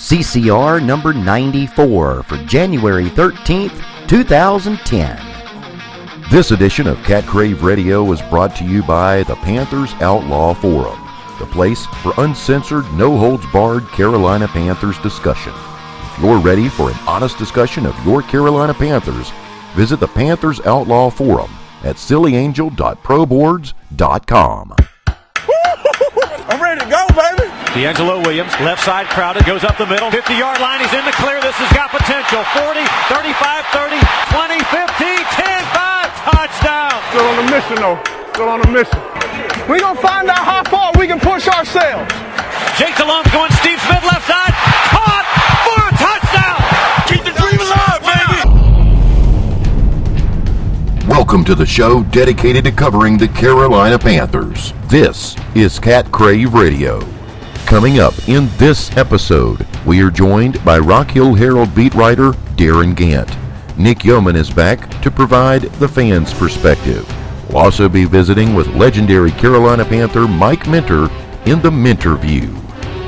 CCR number 94 for January 13th, 2010. This edition of Cat Crave Radio was brought to you by the Panthers Outlaw Forum, the place for uncensored, no-holds-barred Carolina Panthers discussion. If you're ready for an honest discussion of your Carolina Panthers, visit the Panthers Outlaw Forum at sillyangel.proboards.com. I'm ready to go, baby! D'Angelo Williams, left side crowded, goes up the middle, 50-yard line, he's in the clear, this has got potential, 40, 35, 30, 20, 15, 10, 5! Touchdown! Still on the mission, though. Still on the mission. We're going to find out how far we can push ourselves. Jake Delhomme going, Steve Smith left side. Caught for a touchdown! Keep the dream alive, baby! Welcome to the show dedicated to covering the Carolina Panthers. This is Cat Crave Radio. Coming up in this episode, we are joined by Rock Hill Herald beat writer Darren Gant. Nick Yeoman is back to provide the fans' perspective. We'll also be visiting with legendary Carolina Panther Mike Minter in the Minter View.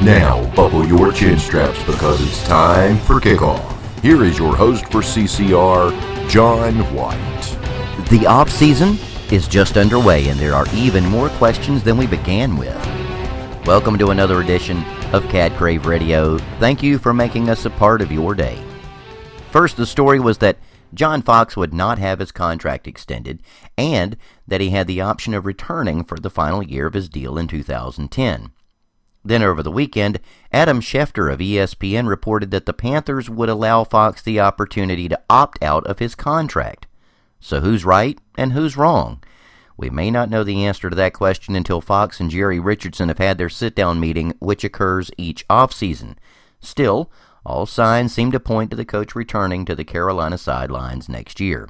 Now, buckle your chin straps because it's time for kickoff. Here is your host for CCR, John White. The off-season is just underway, and there are even more questions than we began with. Welcome to another edition of Cat Crave Radio. Thank you for making us a part of your day. First, the story was that John Fox would not have his contract extended and that he had the option of returning for the final year of his deal in 2010. Then over the weekend, Adam Schefter of ESPN reported that the Panthers would allow Fox the opportunity to opt out of his contract. So who's right and who's wrong? We may not know the answer to that question until Fox and Jerry Richardson have had their sit-down meeting, which occurs each offseason. Still, all signs seem to point to the coach returning to the Carolina sidelines next year.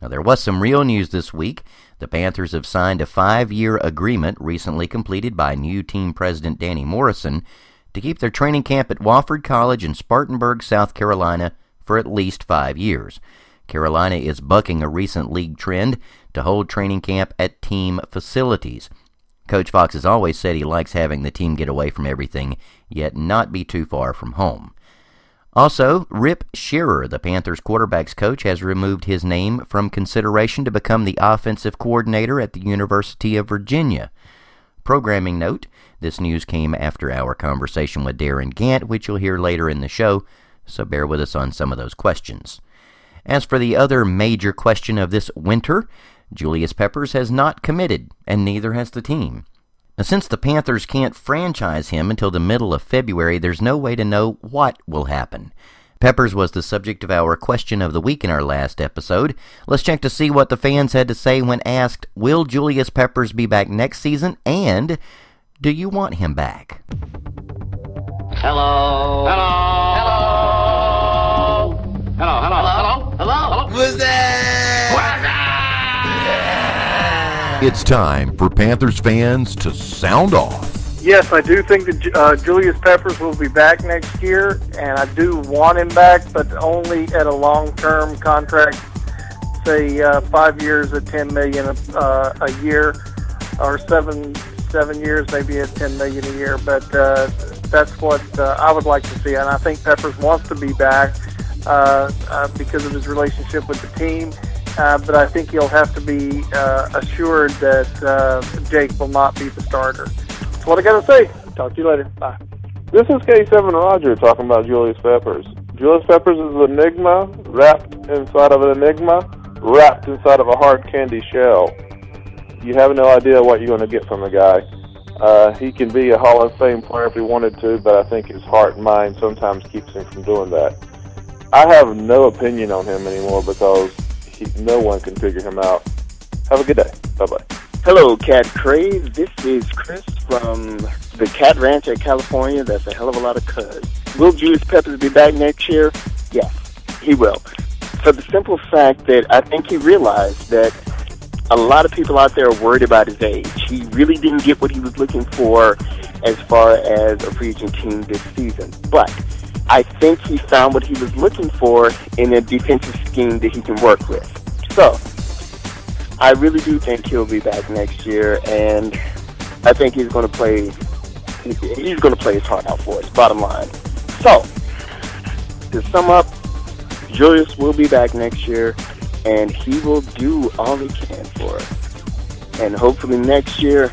Now, there was some real news this week. The Panthers have signed a 5-year agreement recently completed by new team president Danny Morrison to keep their training camp at Wofford College in Spartanburg, South Carolina for at least 5 years. Carolina is bucking a recent league trend to hold training camp at team facilities. Coach Fox has always said he likes having the team get away from everything, yet not be too far from home. Also, Rip Scherer, the Panthers quarterback's coach, has removed his name from consideration to become the offensive coordinator at the University of Virginia. Programming note, this news came after our conversation with Darren Gant, which you'll hear later in the show, so bear with us on some of those questions. As for the other major question of this winter, Julius Peppers has not committed, and neither has the team. Now, since the Panthers can't franchise him until the middle of February, there's no way to know what will happen. Peppers was the subject of our question of the week in our last episode. Let's check to see what the fans had to say when asked, will Julius Peppers be back next season, and do you want him back? Hello. Hello. Hello. Hello. Hello. Hello. Hello. Hello. Who's that? What's that? It's time for Panthers fans to sound off. Yes, I do think that Julius Peppers will be back next year, and I do want him back, but only at a long-term contract, say 5 years at $10 million a year, or seven years maybe at $10 million a year. But that's what I would like to see, and I think Peppers wants to be back because of his relationship with the team. But I think he'll have to be assured that Jake will not be the starter. That's what I got to say. Talk to you later. Bye. This is K7 Roger talking about Julius Peppers. Julius Peppers is an enigma wrapped inside of an enigma, wrapped inside of a hard candy shell. You have no idea what you're going to get from the guy. He can be a Hall of Fame player if he wanted to, but I think his heart and mind sometimes keeps him from doing that. I have no opinion on him anymore because no one can figure him out. Have a good day. Bye-bye. Hello, Cat Crave. This is Chris from the Cat Ranch at California. That's a hell of a lot of cuz. Will Julius Peppers be back next year? Yes, he will. For the simple fact that I think he realized that a lot of people out there are worried about his age. He really didn't get what he was looking for as far as a free agent team this season. But I think he found what he was looking for in a defensive scheme that he can work with. So, I really do think he'll be back next year, and I think he's going to play his heart out for us, bottom line. So, to sum up, Julius will be back next year, and he will do all he can for us. And hopefully next year,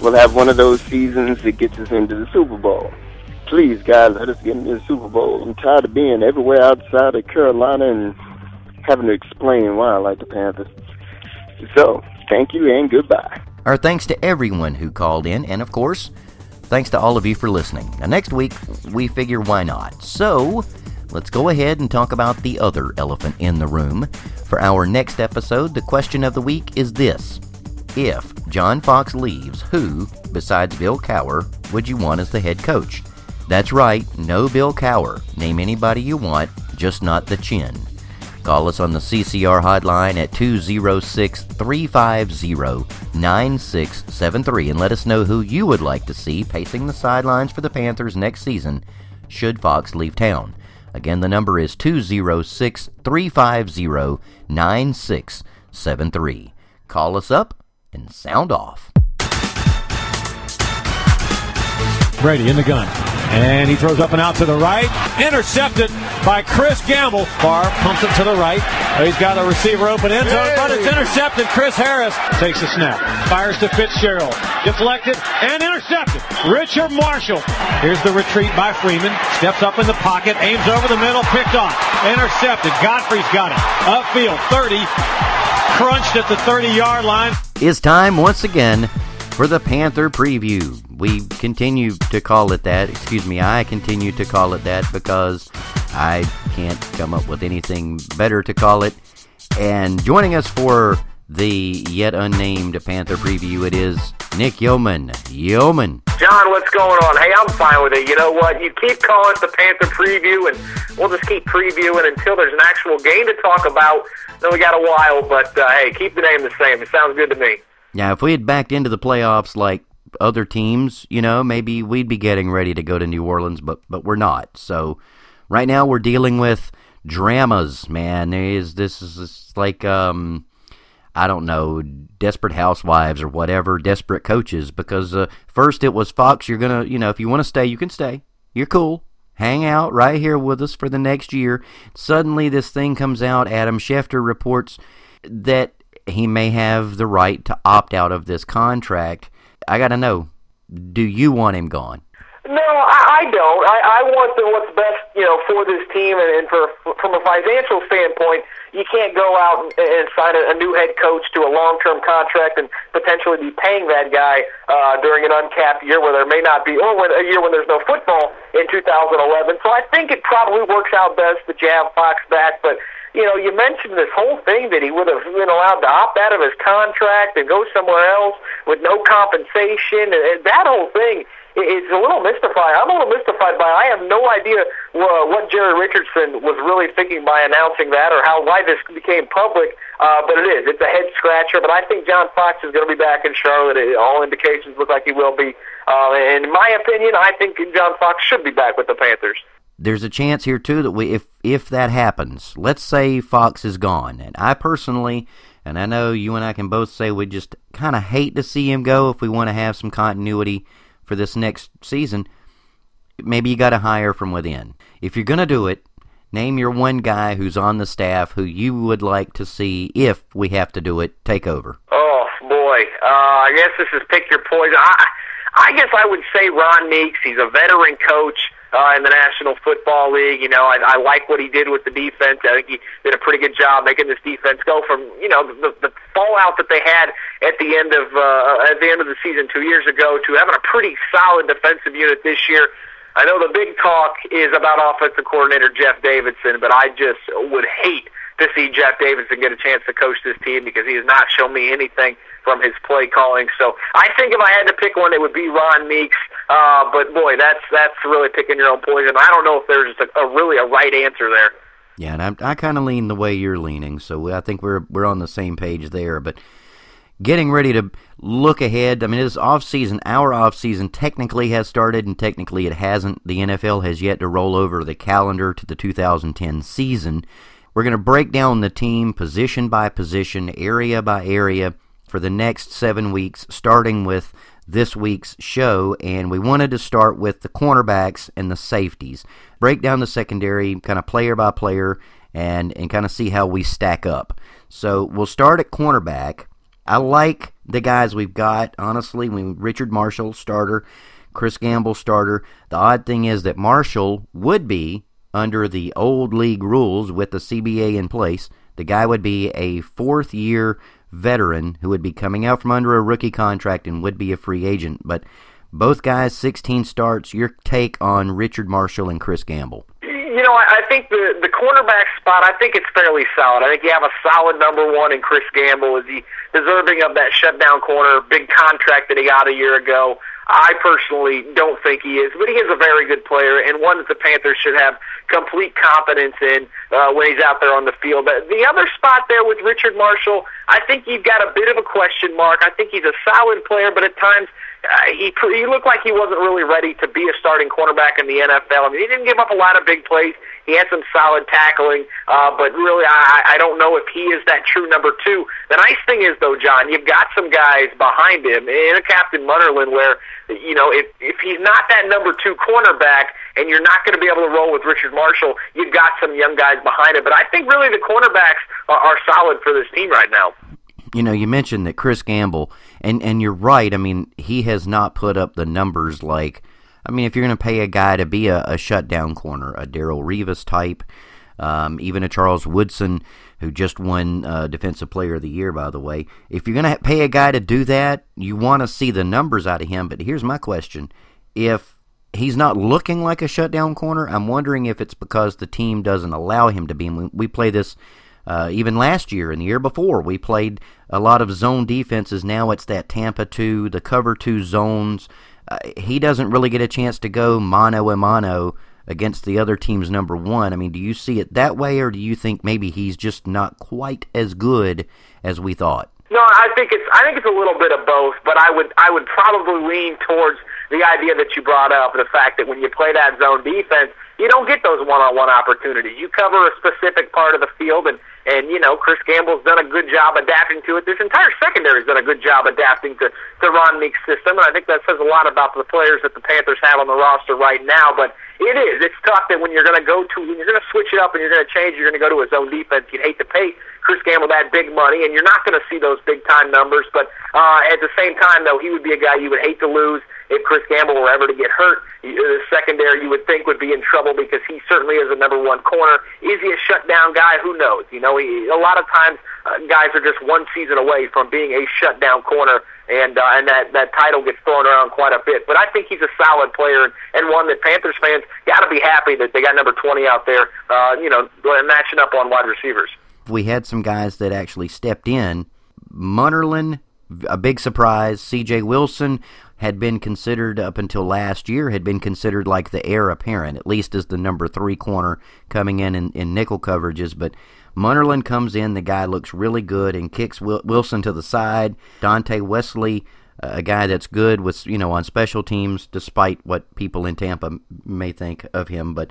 we'll have one of those seasons that gets us into the Super Bowl. Please, God, let us get into the Super Bowl. I'm tired of being everywhere outside of Carolina and having to explain why I like the Panthers. So, thank you and goodbye. Our thanks to everyone who called in, and of course, thanks to all of you for listening. Now, next week, we figure why not. So, let's go ahead and talk about the other elephant in the room. For our next episode, the question of the week is this. If John Fox leaves, who, besides Bill Cowher, would you want as the head coach? That's right, no Bill Cowher. Name anybody you want, just not the chin. Call us on the CCR hotline at 206-350-9673 and let us know who you would like to see pacing the sidelines for the Panthers next season should Fox leave town. Again, the number is 206-350-9673. Call us up and sound off. Brady in the gun. And he throws up and out to the right. Intercepted by Chris Gamble. Favre pumps it to the right. He's got a receiver open end zone, but it's intercepted. Chris Harris takes the snap. Fires to Fitzgerald. Deflected and intercepted. Richard Marshall. Here's the retreat by Freeman. Steps up in the pocket. Aims over the middle. Picked off. Intercepted. Godfrey's got it. Upfield 30. Crunched at the 30-yard line. It's time once again for the Panther preview. We continue to call it that. Excuse me, I continue to call it that because I can't come up with anything better to call it. And joining us for the yet unnamed Panther preview, it is Nick Yeoman. Yeoman. John, what's going on? Hey, I'm fine with it. You know what? You keep calling it the Panther preview, and we'll just keep previewing until there's an actual game to talk about. Then we got a while, but hey, keep the name the same. It sounds good to me. Now, if we had backed into the playoffs like other teams, you know, maybe we'd be getting ready to go to New Orleans, but we're not. So right now we're dealing with dramas, man. This is like, I don't know, Desperate Housewives or whatever, desperate coaches, because first it was Fox, you're going to, you know, if you want to stay, you can stay. You're cool. Hang out right here with us for the next year. Suddenly this thing comes out, Adam Schefter reports that he may have the right to opt out of this contract. I got to know, do you want him gone? No, I don't. I want what's best, you know, for this team, and from a financial standpoint, you can't go out and sign a new head coach to a long-term contract and potentially be paying that guy during an uncapped year where there may not be, or when, a year when there's no football in 2011. So I think it probably works out best that you have Fox back, but you know, you mentioned this whole thing that he would have been allowed to opt out of his contract and go somewhere else with no compensation, and that whole thing is a little mystified. I'm a little mystified by it. I have no idea what Jerry Richardson was really thinking by announcing that, or why this became public, but it is. It's a head-scratcher, but I think John Fox is going to be back in Charlotte. All indications look like he will be, and in my opinion, I think John Fox should be back with the Panthers. There's a chance here, too, that if that happens, let's say Fox is gone. And I personally, and I know you and I can both say we just kind of hate to see him go if we want to have some continuity for this next season. Maybe you got to hire from within. If you're going to do it, name your one guy who's on the staff who you would like to see, if we have to do it, take over. Oh, boy. I guess this is pick your poison. I guess I would say Ron Meeks. He's a veteran coach in the National Football League. You know, I like what he did with the defense. I think he did a pretty good job making this defense go from, you know, the fallout that they had at the end of the season 2 years ago to having a pretty solid defensive unit this year. I know the big talk is about offensive coordinator Jeff Davidson, but I just would hate to see Jeff Davidson get a chance to coach this team because he has not shown me anything from his play calling. So I think if I had to pick one, it would be Ron Meeks. But boy, that's really picking your own poison. I don't know if there's a right answer there. Yeah, and I kind of lean the way you're leaning, so I think we're on the same page there. But getting ready to look ahead, I mean, this offseason, our offseason technically has started, and technically it hasn't. The NFL has yet to roll over the calendar to the 2010 season. We're going to break down the team position by position, area by area, for the next 7 weeks, starting with this week's show, and we wanted to start with the cornerbacks and the safeties. Break down the secondary kind of player by player and kind of see how we stack up. So we'll start at cornerback. I like the guys we've got, honestly. Richard Marshall, starter. Chris Gamble, starter. The odd thing is that Marshall would be, under the old league rules with the CBA in place, the guy would be a fourth-year veteran who would be coming out from under a rookie contract and would be a free agent. But both guys, 16 starts. Your take on Richard Marshall and Chris Gamble? You know, I think the cornerback spot, I think it's fairly solid. I think you have a solid number one in Chris Gamble. Is he deserving of that shutdown corner, big contract that he got a year ago? I personally don't think he is, but he is a very good player and one that the Panthers should have complete confidence in when he's out there on the field. But the other spot there with Richard Marshall, I think you've got a bit of a question mark. I think he's a solid player, but at times he looked like he wasn't really ready to be a starting cornerback in the NFL. I mean, he didn't give up a lot of big plays. He had some solid tackling, but really I don't know if he is that true number two. The nice thing is, though, John, you've got some guys behind him in a Captain Munnerlyn where, you know, if he's not that number two cornerback and you're not going to be able to roll with Richard Marshall, you've got some young guys behind him. But I think really the cornerbacks are solid for this team right now. You know, you mentioned that Chris Gamble, and you're right. I mean, he has not put up the numbers like, I mean, if you're going to pay a guy to be a shutdown corner, a Darrelle Revis type, even a Charles Woodson, who just won Defensive Player of the Year, by the way. If you're going to pay a guy to do that, you want to see the numbers out of him. But here's my question. If he's not looking like a shutdown corner, I'm wondering if it's because the team doesn't allow him to be. And we play this even last year and the year before. We played a lot of zone defenses. Now it's that Tampa 2, the cover 2 zones. He doesn't really get a chance to go mano a mano against the other team's number one. I mean, do you see it that way, or do you think maybe he's just not quite as good as we thought? No, I think it's a little bit of both, but I would probably lean towards the idea that you brought up, the fact that when you play that zone defense, you don't get those one-on-one opportunities. You cover a specific part of the field, and you know, Chris Gamble's done a good job adapting to it. This entire secondary's done a good job adapting to Ron Meeks' system, and I think that says a lot about the players that the Panthers have on the roster right now. But it is. It's tough that when you're going to switch it up and you're going to change, you're going to go to a zone defense. You'd hate to pay Chris Gamble that big money, and you're not going to see those big-time numbers. But at the same time, though, he would be a guy you would hate to lose. If Chris Gamble were ever to get hurt, the secondary you would think would be in trouble because he certainly is a number one corner. Is he a shutdown guy? Who knows? You know, a lot of times guys are just one season away from being a shutdown corner, and that title gets thrown around quite a bit. But I think he's a solid player and one that Panthers fans got to be happy that they got number 20 out there, you know, matching up on wide receivers. We had some guys that actually stepped in. Munnerlyn, a big surprise. C.J. Wilson had been considered up until last year, had been considered like the heir apparent, at least as the number three corner coming in nickel coverages. But Munnerlyn comes in, the guy looks really good and kicks Wilson to the side. Dante Wesley, a guy that's good with, you know, on special teams, despite what people in Tampa may think of him. But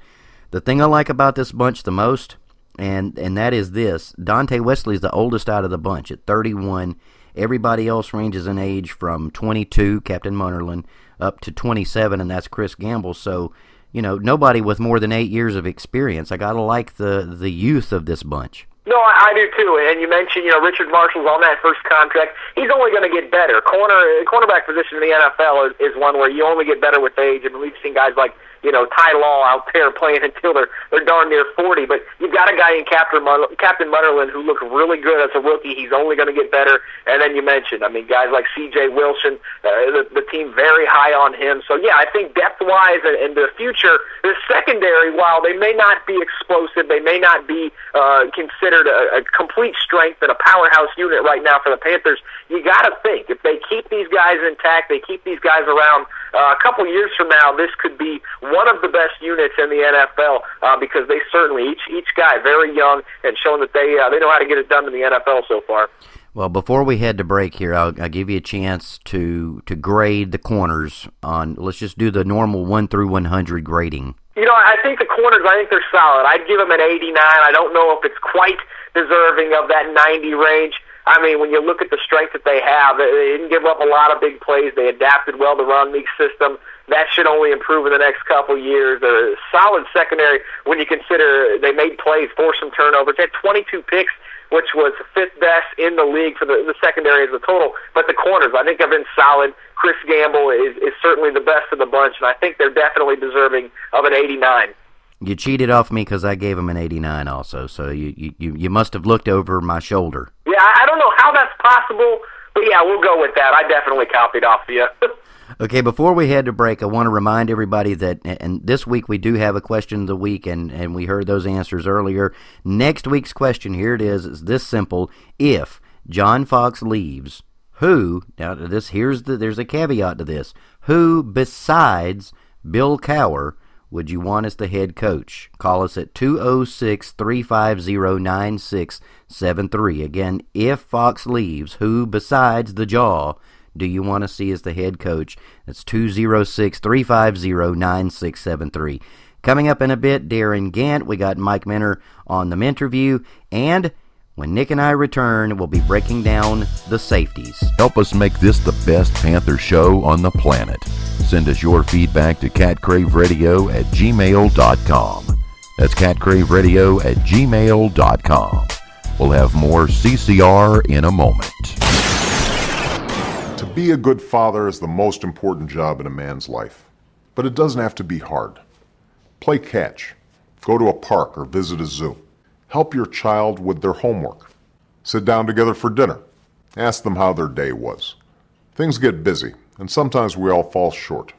the thing I like about this bunch the most, and that is this, Dante Wesley's the oldest out of the bunch at 31. Everybody else ranges in age from 22, Captain Munnerlyn, up to 27, and that's Chris Gamble. So, you know, nobody with more than 8 years of experience. I got to like the youth of this bunch. No, I do too. And you mentioned, you know, Richard Marshall's on that first contract. He's only going to get better. Cornerback position in the NFL is one where you only get better with age. I mean, we've seen guys like, you know, Ty Law out there playing until they're darn near 40. But you've got a guy in Captain Munnerlyn who looked really good as a rookie. He's only going to get better. And then you mentioned, I mean, guys like C.J. Wilson, the team very high on him. So, yeah, I think depth-wise and the future, the secondary, while they may not be explosive, they may not be considered a complete strength and a powerhouse unit right now for the Panthers, you got to think if they keep these guys intact, they keep these guys around, a couple years from now, this could be one of the best units in the NFL because they certainly, each guy, very young and showing that they know how to get it done in the NFL so far. Well, before we head to break here, I'll give you a chance to grade the corners on. Let's just do the normal 1 through 100 grading. You know, I think the corners, I think they're solid. I'd give them an 89. I don't know if it's quite deserving of that 90 range. I mean, when you look at the strength that they have, they didn't give up a lot of big plays. They adapted well to Ron Meeks' system. That should only improve in the next couple years. A solid secondary when you consider they made plays, forced some turnovers. They had 22 picks, which was fifth best in the league for the secondary as a total. But the corners, I think, have been solid. Chris Gamble is certainly the best of the bunch, and I think they're definitely deserving of an 89. You cheated off me because I gave him an 89 also, so you must have looked over my shoulder. Yeah, I don't know how that's possible, but yeah, we'll go with that. I definitely copied off you. Okay, before we head to break, I want to remind everybody that and this week we do have a question of the week, and we heard those answers earlier. Next week's question, here it is this simple. If John Fox leaves, who, now this there's a caveat to this, who besides Bill Cowher would you want as the head coach? Call us at 206-350-9673. Again, if Fox leaves, who besides the Jaw do you want to see as the head coach? That's 206-350-9673. Coming up in a bit, Darren Gant. We got Mike Minner on the interview. And when Nick and I return, we'll be breaking down the safeties. Help us make this the best Panther show on the planet. Send us your feedback to catcraveradio@gmail.com. That's catcraveradio@gmail.com. We'll have more CCR in a moment. To be a good father is the most important job in a man's life, but it doesn't have to be hard. Play catch, go to a park or visit a zoo. Help your child with their homework. Sit down together for dinner. Ask them how their day was. Things get busy, and sometimes we all fall short,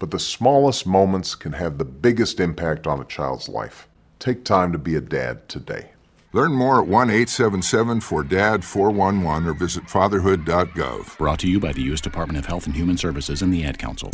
but the smallest moments can have the biggest impact on a child's life. Take time to be a dad today. Learn more at 1-877-4DAD-411 or visit fatherhood.gov. Brought to you by the U.S. Department of Health and Human Services and the Ad Council.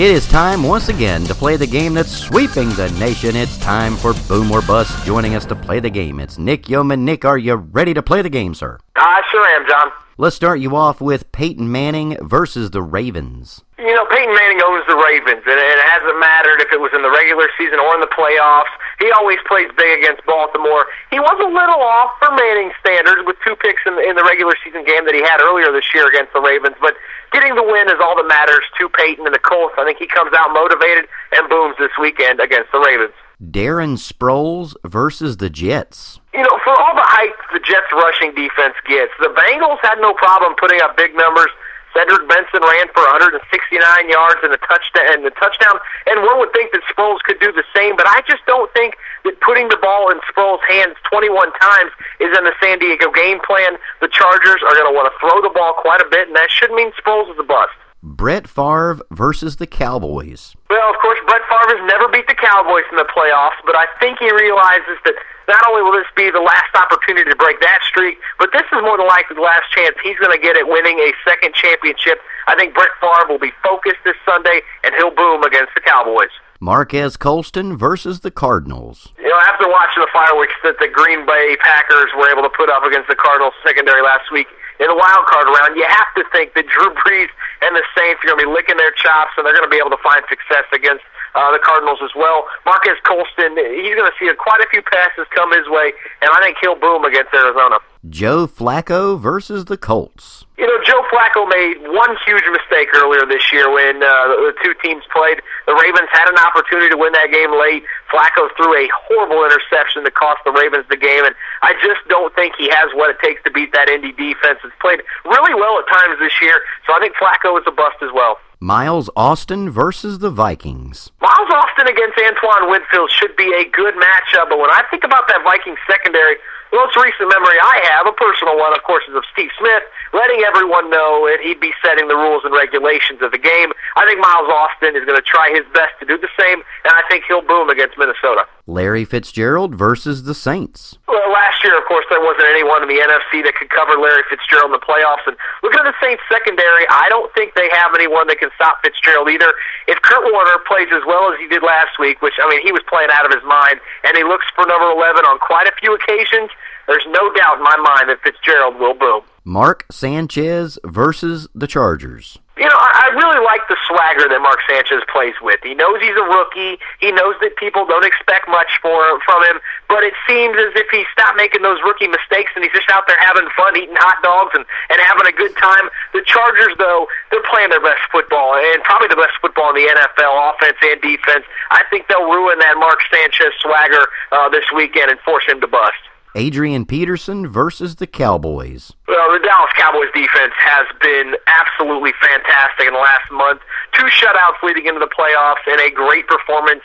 It is time once again to play the game that's sweeping the nation. It's time for Boom or Bust. Joining us to play the game, it's Nick Yeoman. Nick, are you ready to play the game, sir? I sure am, John. Let's start you off with Peyton Manning versus the Ravens. You know, Peyton Manning owns the Ravens, and it hasn't mattered if it was in the regular season or in the playoffs. He always plays big against Baltimore. He was a little off for Manning's standards with two picks in the regular season game that he had earlier this year against the Ravens, but getting the win is all that matters to Peyton and the Colts. I think he comes out motivated and booms this weekend against the Ravens. Darren Sproles versus the Jets. You know, for all the hype the Jets' rushing defense gets, the Bengals had no problem putting up big numbers. Cedric Benson ran for 169 yards and a touchdown, and one would think that Sproles could do the same, but I just don't think that putting the ball in Sproles' hands 21 times is in the San Diego game plan. The Chargers are going to want to throw the ball quite a bit, and that should mean Sproles is a bust. Brett Favre versus the Cowboys. Well, of course, Brett Favre has never beat the Cowboys in the playoffs, but I think he realizes that not only will this be the last opportunity to break that streak, but this is more than likely the last chance he's going to get at winning a second championship. I think Brett Favre will be focused this Sunday, and he'll boom against the Cowboys. Marquez Colston versus the Cardinals. You know, after watching the fireworks that the Green Bay Packers were able to put up against the Cardinals secondary last week in the wild card round, you have to think that Drew Brees and the Saints are going to be licking their chops, and they're going to be able to find success against the Cardinals as well. Marquez Colston, he's going to see quite a few passes come his way, and I think he'll boom against Arizona. Joe Flacco versus the Colts. You know, Joe Flacco made one huge mistake earlier this year when the two teams played. The Ravens had an opportunity to win that game late. Flacco threw a horrible interception that cost the Ravens the game, and I just don't think he has what it takes to beat that Indy defense. It's played really well at times this year, so I think Flacco is a bust as well. Miles Austin versus the Vikings. Miles Austin against Antoine Winfield should be a good matchup, but when I think about that Vikings secondary, the most recent memory I have, a personal one, of course, is of Steve Smith letting everyone know that he'd be setting the rules and regulations of the game. I think Miles Austin is going to try his best to do the same, and I think he'll boom against Minnesota. Larry Fitzgerald versus the Saints. Well, last year, of course, there wasn't anyone in the NFC that could cover Larry Fitzgerald in the playoffs, and looking at the Saints secondary, I don't think they have anyone that can stop Fitzgerald either. If Kurt Warner plays as well as he did last week, which, I mean, he was playing out of his mind, and he looks for number 11 on quite a few occasions, there's no doubt in my mind that Fitzgerald will boom. Mark Sanchez versus the Chargers. You know, I really like the swagger that Mark Sanchez plays with. He knows he's a rookie. He knows that people don't expect much from him. But it seems as if he's stopped making those rookie mistakes and he's just out there having fun, eating hot dogs and having a good time. The Chargers, though, they're playing their best football, and probably the best football in the NFL, offense and defense. I think they'll ruin that Mark Sanchez swagger this weekend and force him to bust. Adrian Peterson versus the Cowboys. Well, the Dallas Cowboys defense has been absolutely fantastic in the last month. 2 shutouts leading into the playoffs and a great performance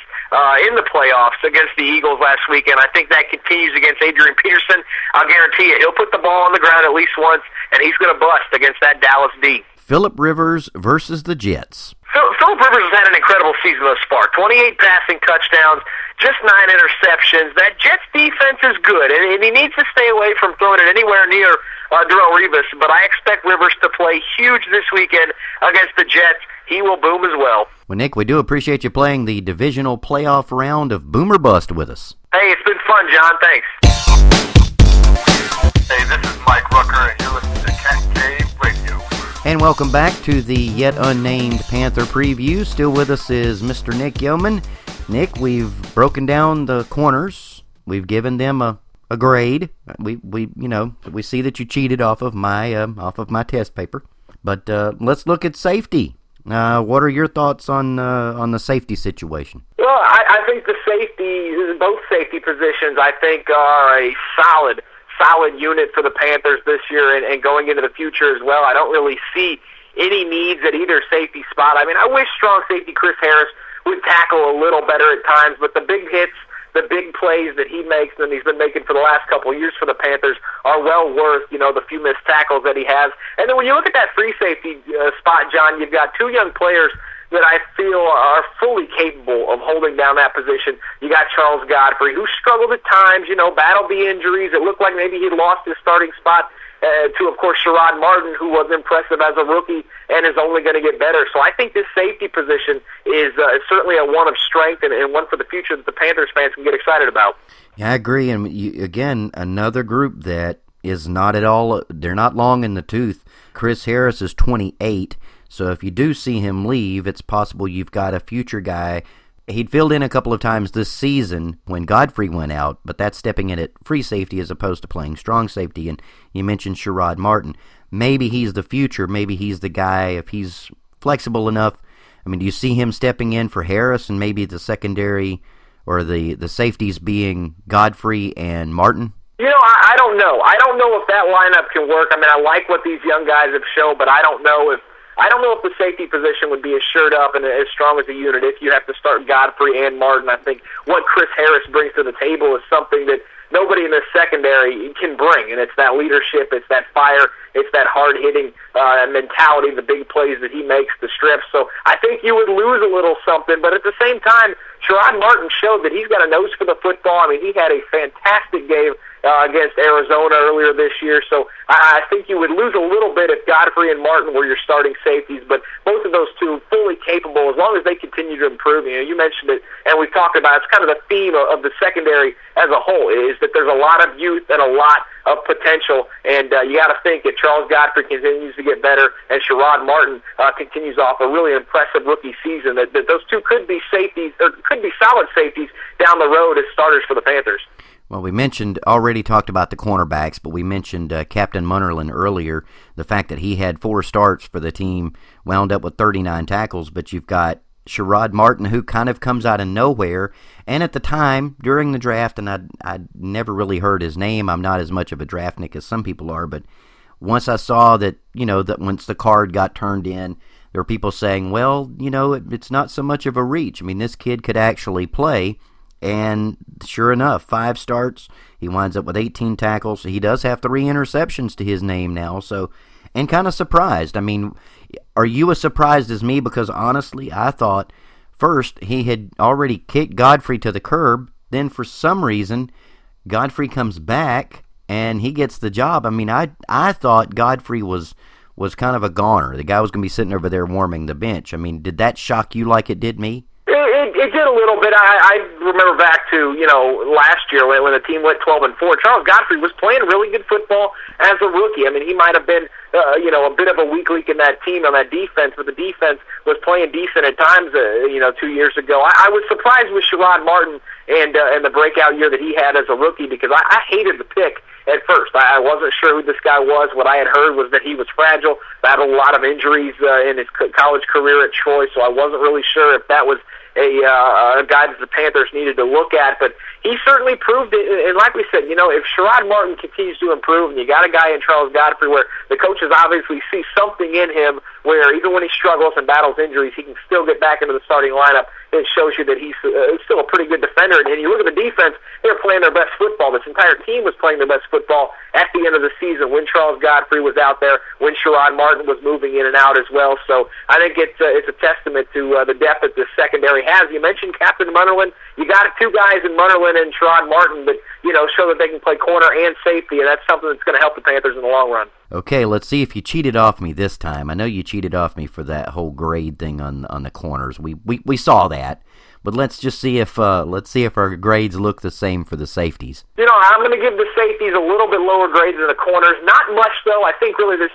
in the playoffs against the Eagles last weekend. I think that continues against Adrian Peterson. I'll guarantee you, he'll put the ball on the ground at least once, and he's going to bust against that Dallas D. Philip Rivers versus the Jets. Philip Rivers has had an incredible season thus far. 28 passing touchdowns. Just 9 interceptions. That Jets defense is good, and he needs to stay away from throwing it anywhere near Darrelle Revis, but I expect Rivers to play huge this weekend against the Jets. He will boom as well. Well, Nick, we do appreciate you playing the divisional playoff round of Boom or Bust with us. Hey, it's been fun, John. Thanks. Hey, this is Mike Rucker, and you're listening to Cat Cave Radio. And welcome back to the yet unnamed Panther preview. Still with us is Mr. Nick Yeoman. Nick, we've broken down the corners. We've given them a grade. We see that you cheated off of my test paper. But let's look at safety. What are your thoughts on the safety situation? Well, I think both safety positions, I think, are a solid unit for the Panthers this year and going into the future as well. I don't really see any needs at either safety spot. I mean, I wish strong safety Chris Harris would tackle a little better at times, but the big hits, the big plays that he makes and he's been making for the last couple of years for the Panthers are well worth, the few missed tackles that he has. And then when you look at that free safety spot, John, you've got 2 young players that I feel are fully capable of holding down that position. You got Charles Godfrey, who struggled at times, battled the injuries. It looked like maybe he lost his starting spot to, of course, Sherrod Martin, who was impressive as a rookie and is only going to get better. So I think this safety position is certainly a one of strength and one for the future that the Panthers fans can get excited about. Yeah, I agree. And, again, another group that is not at all – they're not long in the tooth. Chris Harris is 28, so if you do see him leave, it's possible you've got a future guy. He'd filled in a couple of times this season when Godfrey went out, but that's stepping in at free safety as opposed to playing strong safety. And you mentioned Sherrod Martin. Maybe he's the future. Maybe he's the guy if he's flexible enough. I mean, do you see him stepping in for Harris and maybe the secondary or the safeties being Godfrey and Martin? I don't know. I don't know if that lineup can work. I mean, I like what these young guys have shown, but I don't know if the safety position would be as shored up and as strong as a unit if you have to start Godfrey and Martin. I think what Chris Harris brings to the table is something that nobody in the secondary can bring, and it's that leadership, it's that fire, it's that hard-hitting mentality, the big plays that he makes, the strips. So I think you would lose a little something, but at the same time, Sherrod Martin showed that he's got a nose for the football. I mean, he had a fantastic game against Arizona earlier this year, so I think you would lose a little bit if Godfrey and Martin were your starting safeties, but both of those two fully capable as long as they continue to improve. You mentioned it, and we've talked about it. It's kind of the theme of the secondary as a whole is that there's a lot of youth and a lot of potential, and you got to think if Charles Godfrey continues to get better and Sherrod Martin continues off a really impressive rookie season, that those two could be safeties or could be solid safeties down the road as starters for the Panthers. Well, we already talked about the cornerbacks, but we mentioned Captain Munnerlyn earlier. The fact that he had 4 starts for the team, wound up with 39 tackles, but you've got Sherrod Martin, who kind of comes out of nowhere, and at the time, during the draft, and I never really heard his name. I'm not as much of a draft nick as some people are, but once I saw that, that once the card got turned in, there were people saying, well, it's not so much of a reach. I mean, this kid could actually play. And sure enough, 5 starts. He winds up with 18 tackles. He does have 3 interceptions to his name now. So, and kind of surprised. I mean, are you as surprised as me? Because honestly, I thought first he had already kicked Godfrey to the curb. Then for some reason, Godfrey comes back and he gets the job. I mean, I thought Godfrey was kind of a goner. The guy was going to be sitting over there warming the bench. I mean, did that shock you like it did me? It It did a little bit. I remember back to, you know, last year when the team went 12-4. Charles Godfrey was playing really good football as a rookie. I mean, he might have been, you know, a bit of a weak link in that team on that defense, but the defense was playing decent at times, you know, 2 years ago. I was surprised with Sherrod Martin and the breakout year that he had as a rookie, because I hated the pick at first. I wasn't sure who this guy was. What I had heard was that he was fragile, battled a lot of injuries in his college career at Troy, so I wasn't really sure if that was a guy that the Panthers needed to look at, but he certainly proved it. And like we said, you know, if Sherrod Martin continues to improve, and you got a guy in Charles Godfrey where the coaches obviously see something in him where even when he struggles and battles injuries, he can still get back into the starting lineup, it shows you that he's still a pretty good defender. And you look at the defense, they're playing their best football. This entire team was playing their best football at the end of the season when Charles Godfrey was out there, when Sherrod Martin was moving in and out as well. So I think it's a testament to the depth that the secondary has. You mentioned Captain Munnerlyn. You got two guys in Munnerlyn and Sherrod Martin that, you know, show that they can play corner and safety, and that's something that's going to help the Panthers in the long run. Okay, let's see if you cheated off me this time. I know you cheated off me for that whole grade thing on the corners. We saw that, but let's just see if our grades look the same for the safeties. You know, I'm going to give the safeties a little bit lower grade than the corners. Not much though. I think really this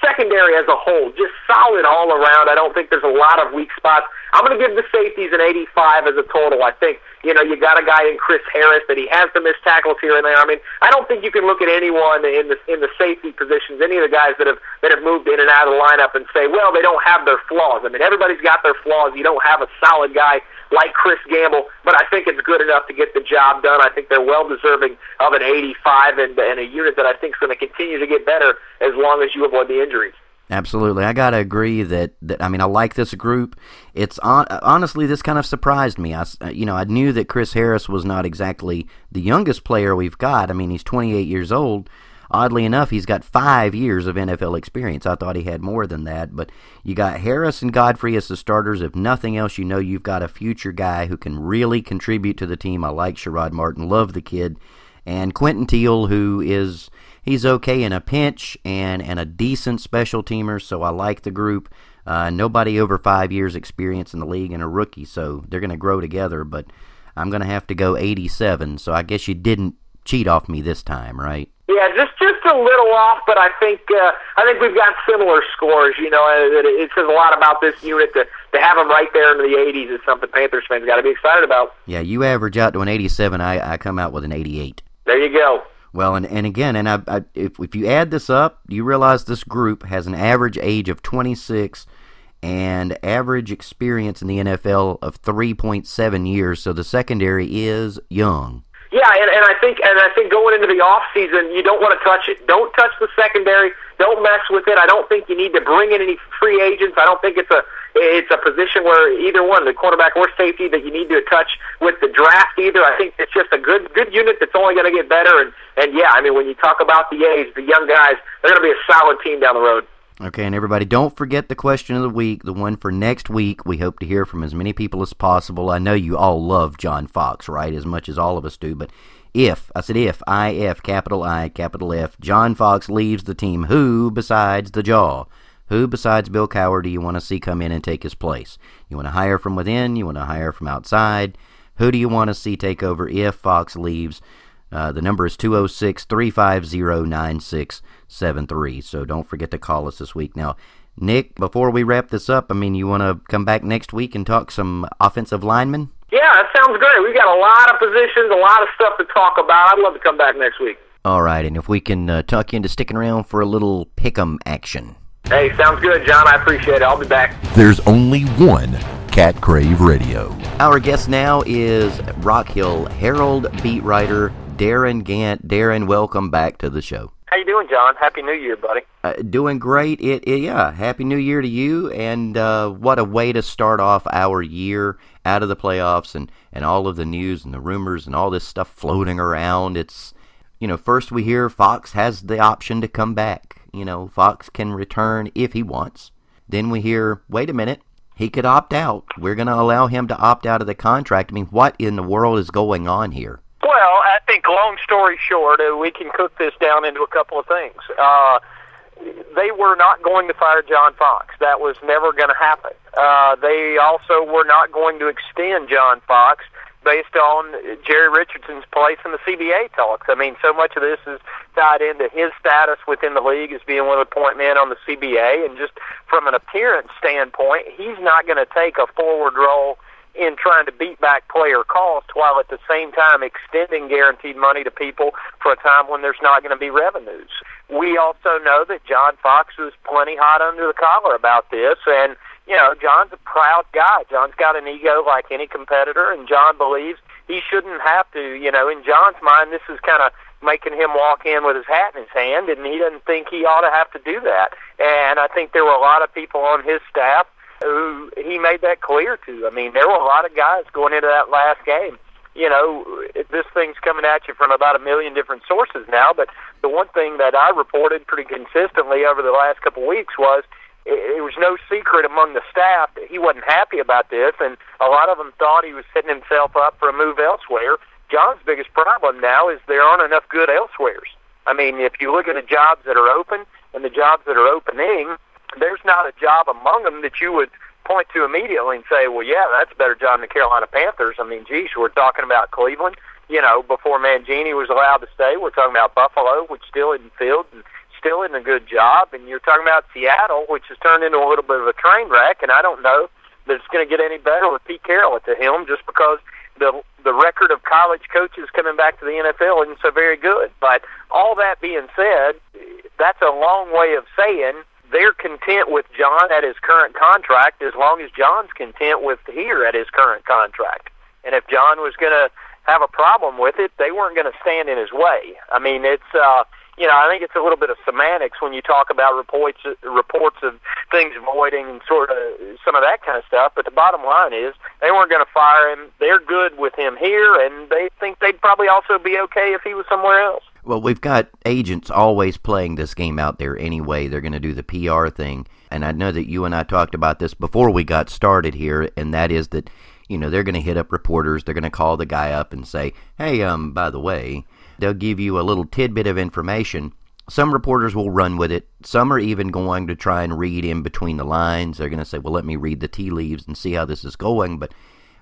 secondary as a whole, just solid all around. I don't think there's a lot of weak spots. I'm going to give the safeties an 85 as a total. I think, you know, you got a guy in Chris Harris that he has to miss tackles here and there. I mean, I don't think you can look at anyone in the safety positions, any of the guys that have moved in and out of the lineup, and say, well, they don't have their flaws. I mean, everybody's got their flaws. You don't have a solid guy like Chris Gamble, but I think it's good enough to get the job done. I think they're well deserving of an 85 and a unit that I think is going to continue to get better as long as you avoid the injuries. Absolutely. I got to agree that, I mean, I like this group. It's honestly, this kind of surprised me. I knew that Chris Harris was not exactly the youngest player we've got. I mean, he's 28 years old. Oddly enough, he's got 5 years of NFL experience. I thought he had more than that. But you got Harris and Godfrey as the starters. If nothing else, you know you've got a future guy who can really contribute to the team. I like Sherrod Martin. Love the kid. And Quentin Teal, who is, he's okay in a pinch and a decent special teamer. So I like the group. Nobody over 5 years experience in the league and a rookie. So they're going to grow together. But I'm going to have to go 87. So I guess you didn't cheat off me this time, right? Yeah, just a little off, but I think we've got similar scores. You know, it says a lot about this unit to have them right there in the 80s is something Panthers fans got to be excited about. Yeah, you average out to an 87, I come out with an 88. There you go. Well, and again, and I if you add this up, you realize this group has an average age of 26 and average experience in the NFL of 3.7 years, so the secondary is young. Yeah, and I think going into the off season, you don't want to touch it. Don't touch the secondary. Don't mess with it. I don't think you need to bring in any free agents. I don't think it's a position where either one, the quarterback or safety, that you need to touch with the draft either. I think it's just a good unit that's only going to get better. And yeah, I mean, when you talk about the age, the young guys, they're going to be a solid team down the road. Okay, and everybody, don't forget the question of the week, the one for next week. We hope to hear from as many people as possible. I know you all love John Fox, right, as much as all of us do, but if John Fox leaves the team, who besides the Jaw, who besides Bill Cowher do you want to see come in and take his place? You want to hire from within? You want to hire from outside? Who do you want to see take over if Fox leaves? The number is 206-350-9673, so don't forget to call us this week. Now, Nick, before we wrap this up, I mean, you want to come back next week and talk some offensive linemen? Yeah, that sounds great. We've got a lot of positions, a lot of stuff to talk about. I'd love to come back next week. All right, and if we can tuck you into sticking around for a little pick-em action. Hey, sounds good, John. I appreciate it. I'll be back. There's only one Cat Crave Radio. Our guest now is Rock Hill Herald beat writer Darren Gant. Darren, welcome back to the show. How you doing, John? Happy New Year, buddy. Doing great. Yeah, Happy New Year to you, and what a way to start off our year out of the playoffs and all of the news and the rumors and all this stuff floating around. It's, you know, first we hear Fox has the option to come back. You know, Fox can return if he wants. Then we hear, wait a minute, he could opt out. We're going to allow him to opt out of the contract. I mean, what in the world is going on here? Well, I think long story short, we can cook this down into a couple of things. they were not going to fire John Fox. That was never going to happen. They also were not going to extend John Fox based on Jerry Richardson's place in the CBA talks. I mean, so much of this is tied into his status within the league as being one of the point men on the CBA, and just from an appearance standpoint, he's not going to take a forward role in trying to beat back player costs while at the same time extending guaranteed money to people for a time when there's not going to be revenues. We also know that John Fox was plenty hot under the collar about this, and, you know, John's a proud guy. John's got an ego like any competitor, and John believes he shouldn't have to, you know, in John's mind, this is kind of making him walk in with his hat in his hand, and he doesn't think he ought to have to do that. And I think there were a lot of people on his staff who he made that clear to. I mean, there were a lot of guys going into that last game. You know, this thing's coming at you from about 1 million different sources now, but the one thing that I reported pretty consistently over the last couple of weeks was it was no secret among the staff that he wasn't happy about this, and a lot of them thought he was setting himself up for a move elsewhere. John's biggest problem now is there aren't enough good elsewheres. I mean, if you look at the jobs that are open and the jobs that are opening, there's not a job among them that you would point to immediately and say, well, yeah, that's a better job than the Carolina Panthers. I mean, geez, we're talking about Cleveland. You know, before Mangini was allowed to stay, we're talking about Buffalo, which still isn't filled and still isn't a good job. And you're talking about Seattle, which has turned into a little bit of a train wreck, and I don't know that it's going to get any better with Pete Carroll at the helm just because the record of college coaches coming back to the NFL isn't so very good. But all that being said, that's a long way of saying they're content with John at his current contract as long as John's content with here at his current contract. And if John was going to have a problem with it, they weren't going to stand in his way. I mean, it's, you know, I think it's a little bit of semantics when you talk about reports of things voiding and sort of some of that kind of stuff, but the bottom line is they weren't going to fire him. They're good with him here, and they think they'd probably also be okay if he was somewhere else. Well, we've got agents always playing this game out there anyway. They're going to do the PR thing. And I know that you and I talked about this before we got started here, and that is that, you know, they're going to hit up reporters. They're going to call the guy up and say, hey, by the way, they'll give you a little tidbit of information. Some reporters will run with it. Some are even going to try and read in between the lines. They're going to say, well, let me read the tea leaves and see how this is going. But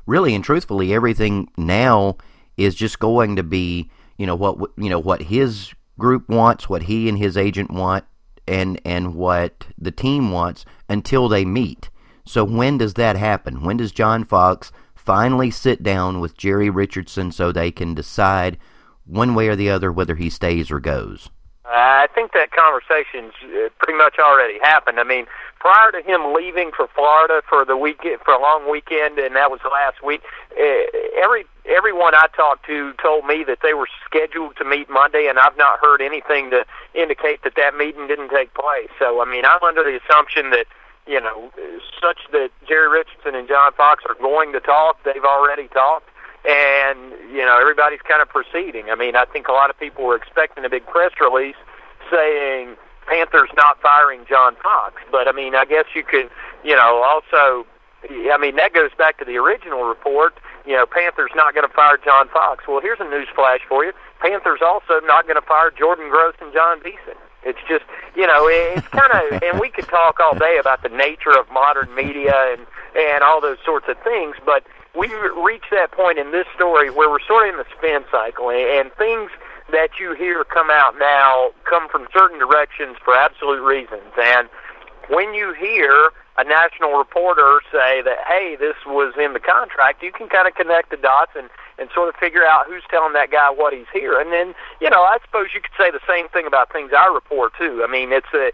really and truthfully, everything now is just going to be, what his group wants, what he and his agent want, and what the team wants until they meet. So when does that happen? When does John Fox finally sit down with Jerry Richardson so they can decide one way or the other whether he stays or goes? I think that conversation's pretty much already happened. I mean, prior to him leaving for Florida for the weekend, for a long weekend, and that was last week, everyone I talked to told me that they were scheduled to meet Monday, and I've not heard anything to indicate that that meeting didn't take place. So, I mean, I'm under the assumption that, you know, such that Jerry Richardson and John Fox are going to talk. They've already talked, and, you know, everybody's kind of proceeding. I mean, I think a lot of people were expecting a big press release saying Panthers not firing John Fox. But, I mean, I guess you could, you know, also, I mean, that goes back to the original report, you know, Panthers not going to fire John Fox. Well, here's a news flash for you. Panthers also not going to fire Jordan Gross and John Beeson. It's just, you know, it's kind of, and we could talk all day about the nature of modern media and all those sorts of things, but we've reached that point in this story where we're sort of in the spin cycle, and things that you hear come out now come from certain directions for absolute reasons. And when you hear a national reporter say that, hey, this was in the contract, you can kind of connect the dots and sort of figure out who's telling that guy what he's hearing. And then, you know, I suppose you could say the same thing about things I report, too. I mean, it's a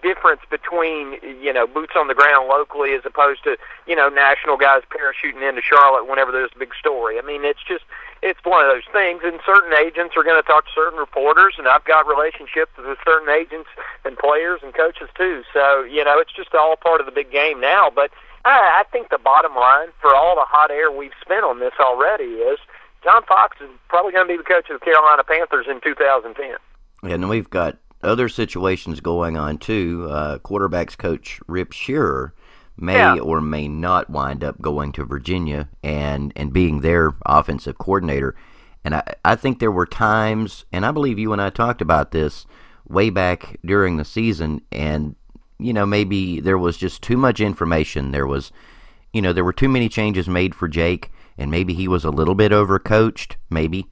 difference between, you know, boots on the ground locally as opposed to, you know, national guys parachuting into Charlotte whenever there's a big story. I mean, it's just, it's one of those things, and certain agents are going to talk to certain reporters, and I've got relationships with certain agents and players and coaches, too. So, you know, it's just all part of the big game now, but I think the bottom line for all the hot air we've spent on this already is John Fox is probably going to be the coach of the Carolina Panthers in 2010. And we've got other situations going on, too. Quarterbacks coach Rip Scherer may or may not wind up going to Virginia and being their offensive coordinator. And I think there were times, and I believe you and I talked about this, way back during the season, and, you know, maybe there was just too much information. There was, you know, there were too many changes made for Jake, and maybe he was a little bit overcoached, maybe.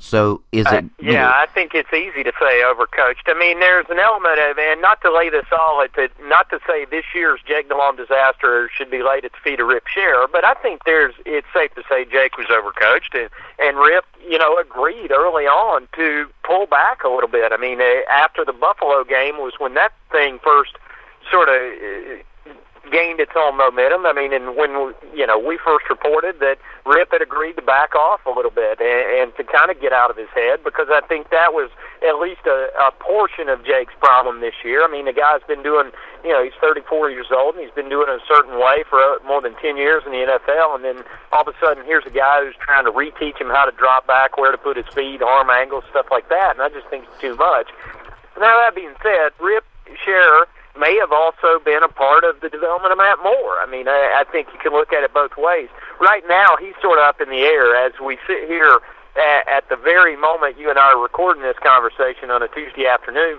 So is it... I think it's easy to say overcoached. I mean, there's an element of, and not to lay this all at the, not to say this year's Jake Delhomme disaster should be laid at the feet of Rip Scherer, but I think there's, it's safe to say Jake was overcoached, and Rip, you know, agreed early on to pull back a little bit. I mean, after the Buffalo game was when that thing first sort of gained its own momentum. I mean, and when, you know, we first reported that Rip had agreed to back off a little bit and to kind of get out of his head, because I think that was at least a portion of Jake's problem this year. I mean, the guy's been doing, you know, he's 34 years old, and he's been doing it a certain way for more than 10 years in the NFL, and then all of a sudden here's a guy who's trying to reteach him how to drop back, where to put his feet, arm angles, stuff like that, and I just think it's too much. Now, that being said, Rip Scherer may have also been a part of the development of Matt Moore. I mean, I think you can look at it both ways. Right now, he's sort of up in the air as we sit here at the very moment you and I are recording this conversation on a Tuesday afternoon.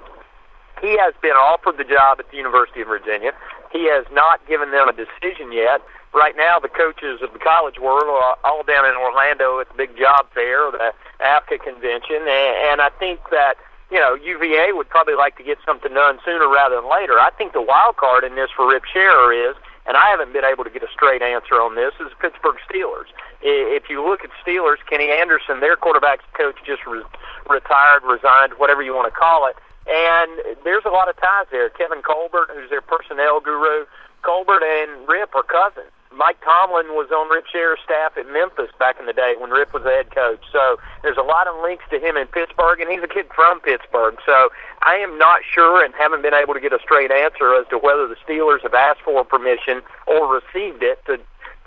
He has been offered the job at the University of Virginia. He has not given them a decision yet. Right now, the coaches of the college world are all down in Orlando at the big job fair, the APCA convention, and I think that, you know, UVA would probably like to get something done sooner rather than later. I think the wild card in this for Rip Scherer is, and I haven't been able to get a straight answer on this, is Pittsburgh Steelers. If you look at Steelers, Kenny Anderson, their quarterback's coach, just retired, resigned, whatever you want to call it, and there's a lot of ties there. Kevin Colbert, who's their personnel guru, Colbert and Rip are cousins. Mike Tomlin was on Rip Scherer's staff at Memphis back in the day when Rip was the head coach. So there's a lot of links to him in Pittsburgh, and he's a kid from Pittsburgh. So I am not sure and haven't been able to get a straight answer as to whether the Steelers have asked for permission or received it to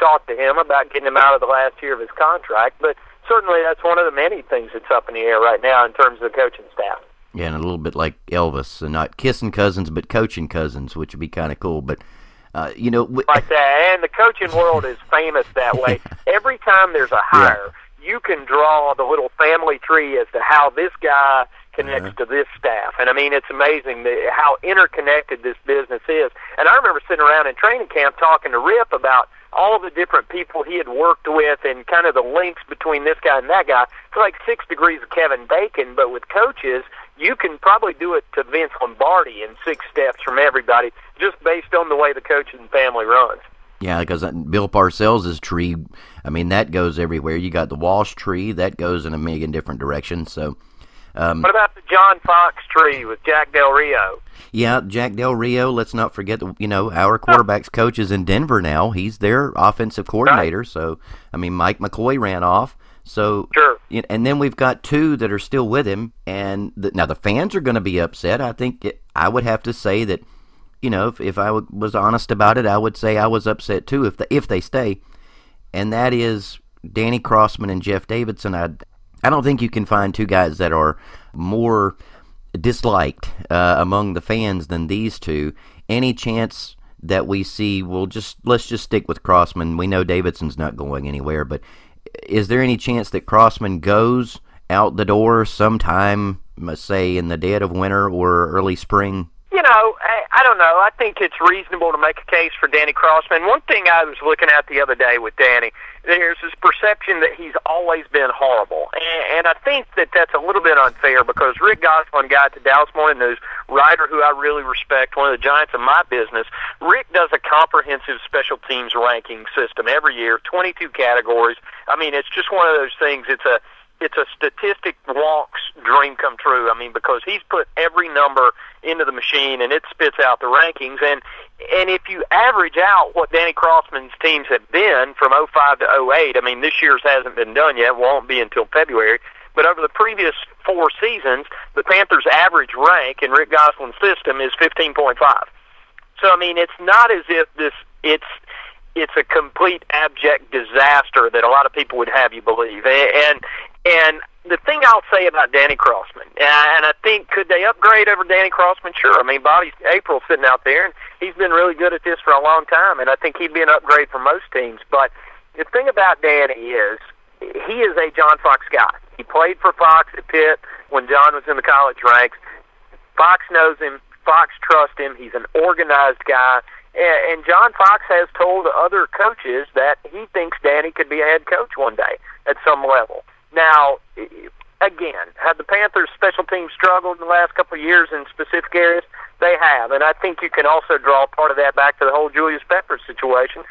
talk to him about getting him out of the last year of his contract. But certainly that's one of the many things that's up in the air right now in terms of the coaching staff. Yeah, and a little bit like Elvis, and not kissing cousins but coaching cousins, which would be kind of cool, but... you know, like that, and the coaching world is famous that way. Every time there's a hire, you can draw the little family tree as to how this guy connects to this staff. And I mean, it's amazing how interconnected this business is. And I remember sitting around in training camp talking to Rip about all the different people he had worked with and kind of the links between this guy and that guy. It's like 6 degrees of Kevin Bacon, but with coaches, you can probably do it to Vince Lombardi in 6 steps from everybody, just based on the way the coaching family runs. Yeah, because Bill Parcells' tree, I mean, that goes everywhere. You got the Walsh tree, that goes in a million different directions. So, what about the John Fox tree with Jack Del Rio? Yeah, Jack Del Rio, let's not forget, you know, our quarterback's coach is in Denver now. He's their offensive coordinator. So, I mean, Mike McCoy ran off. So, and then we've got two that are still with him, and now the fans are going to be upset. I think I would have to say that, you know, if I was honest about it, I would say I was upset too if they stay, and that is Danny Crossman and Jeff Davidson. I don't think you can find two guys that are more disliked among the fans than these two. Any chance that we see, let's just stick with Crossman. We know Davidson's not going anywhere, but is there any chance that Crossman goes out the door sometime, say, in the dead of winter or early spring? You know, I don't know. I think it's reasonable to make a case for Danny Crossman. One thing I was looking at the other day with Danny, there's this perception that he's always been horrible. And I think that that's a little bit unfair because Rick Goslin, guy at the Dallas Morning News, writer who I really respect, one of the giants of my business, Rick does a comprehensive special teams ranking system every year, 22 categories. I mean, it's just one of those things. It's a statistic wonks dream come true. I mean, because he's put every number into the machine, and it spits out the rankings. And if you average out what Danny Crossman's teams have been from 05 to 08, I mean, this year's hasn't been done yet, won't be until February, but over the previous 4 seasons, the Panthers' average rank in Rick Goslin's system is 15.5. So, I mean, it's not as if it's a complete abject disaster that a lot of people would have you believe. And the thing I'll say about Danny Crossman, and I think, could they upgrade over Danny Crossman? Sure. I mean, Bobby April's sitting out there, and he's been really good at this for a long time, and I think he'd be an upgrade for most teams. But the thing about Danny is he is a John Fox guy. He played for Fox at Pitt when John was in the college ranks. Fox knows him. Fox trusts him. He's an organized guy. And John Fox has told other coaches that he thinks Danny could be a head coach one day at some level. Now, again, have the Panthers' special teams struggled in the last couple of years in specific areas? They have, and I think you can also draw part of that back to the whole Julius Peppers situation.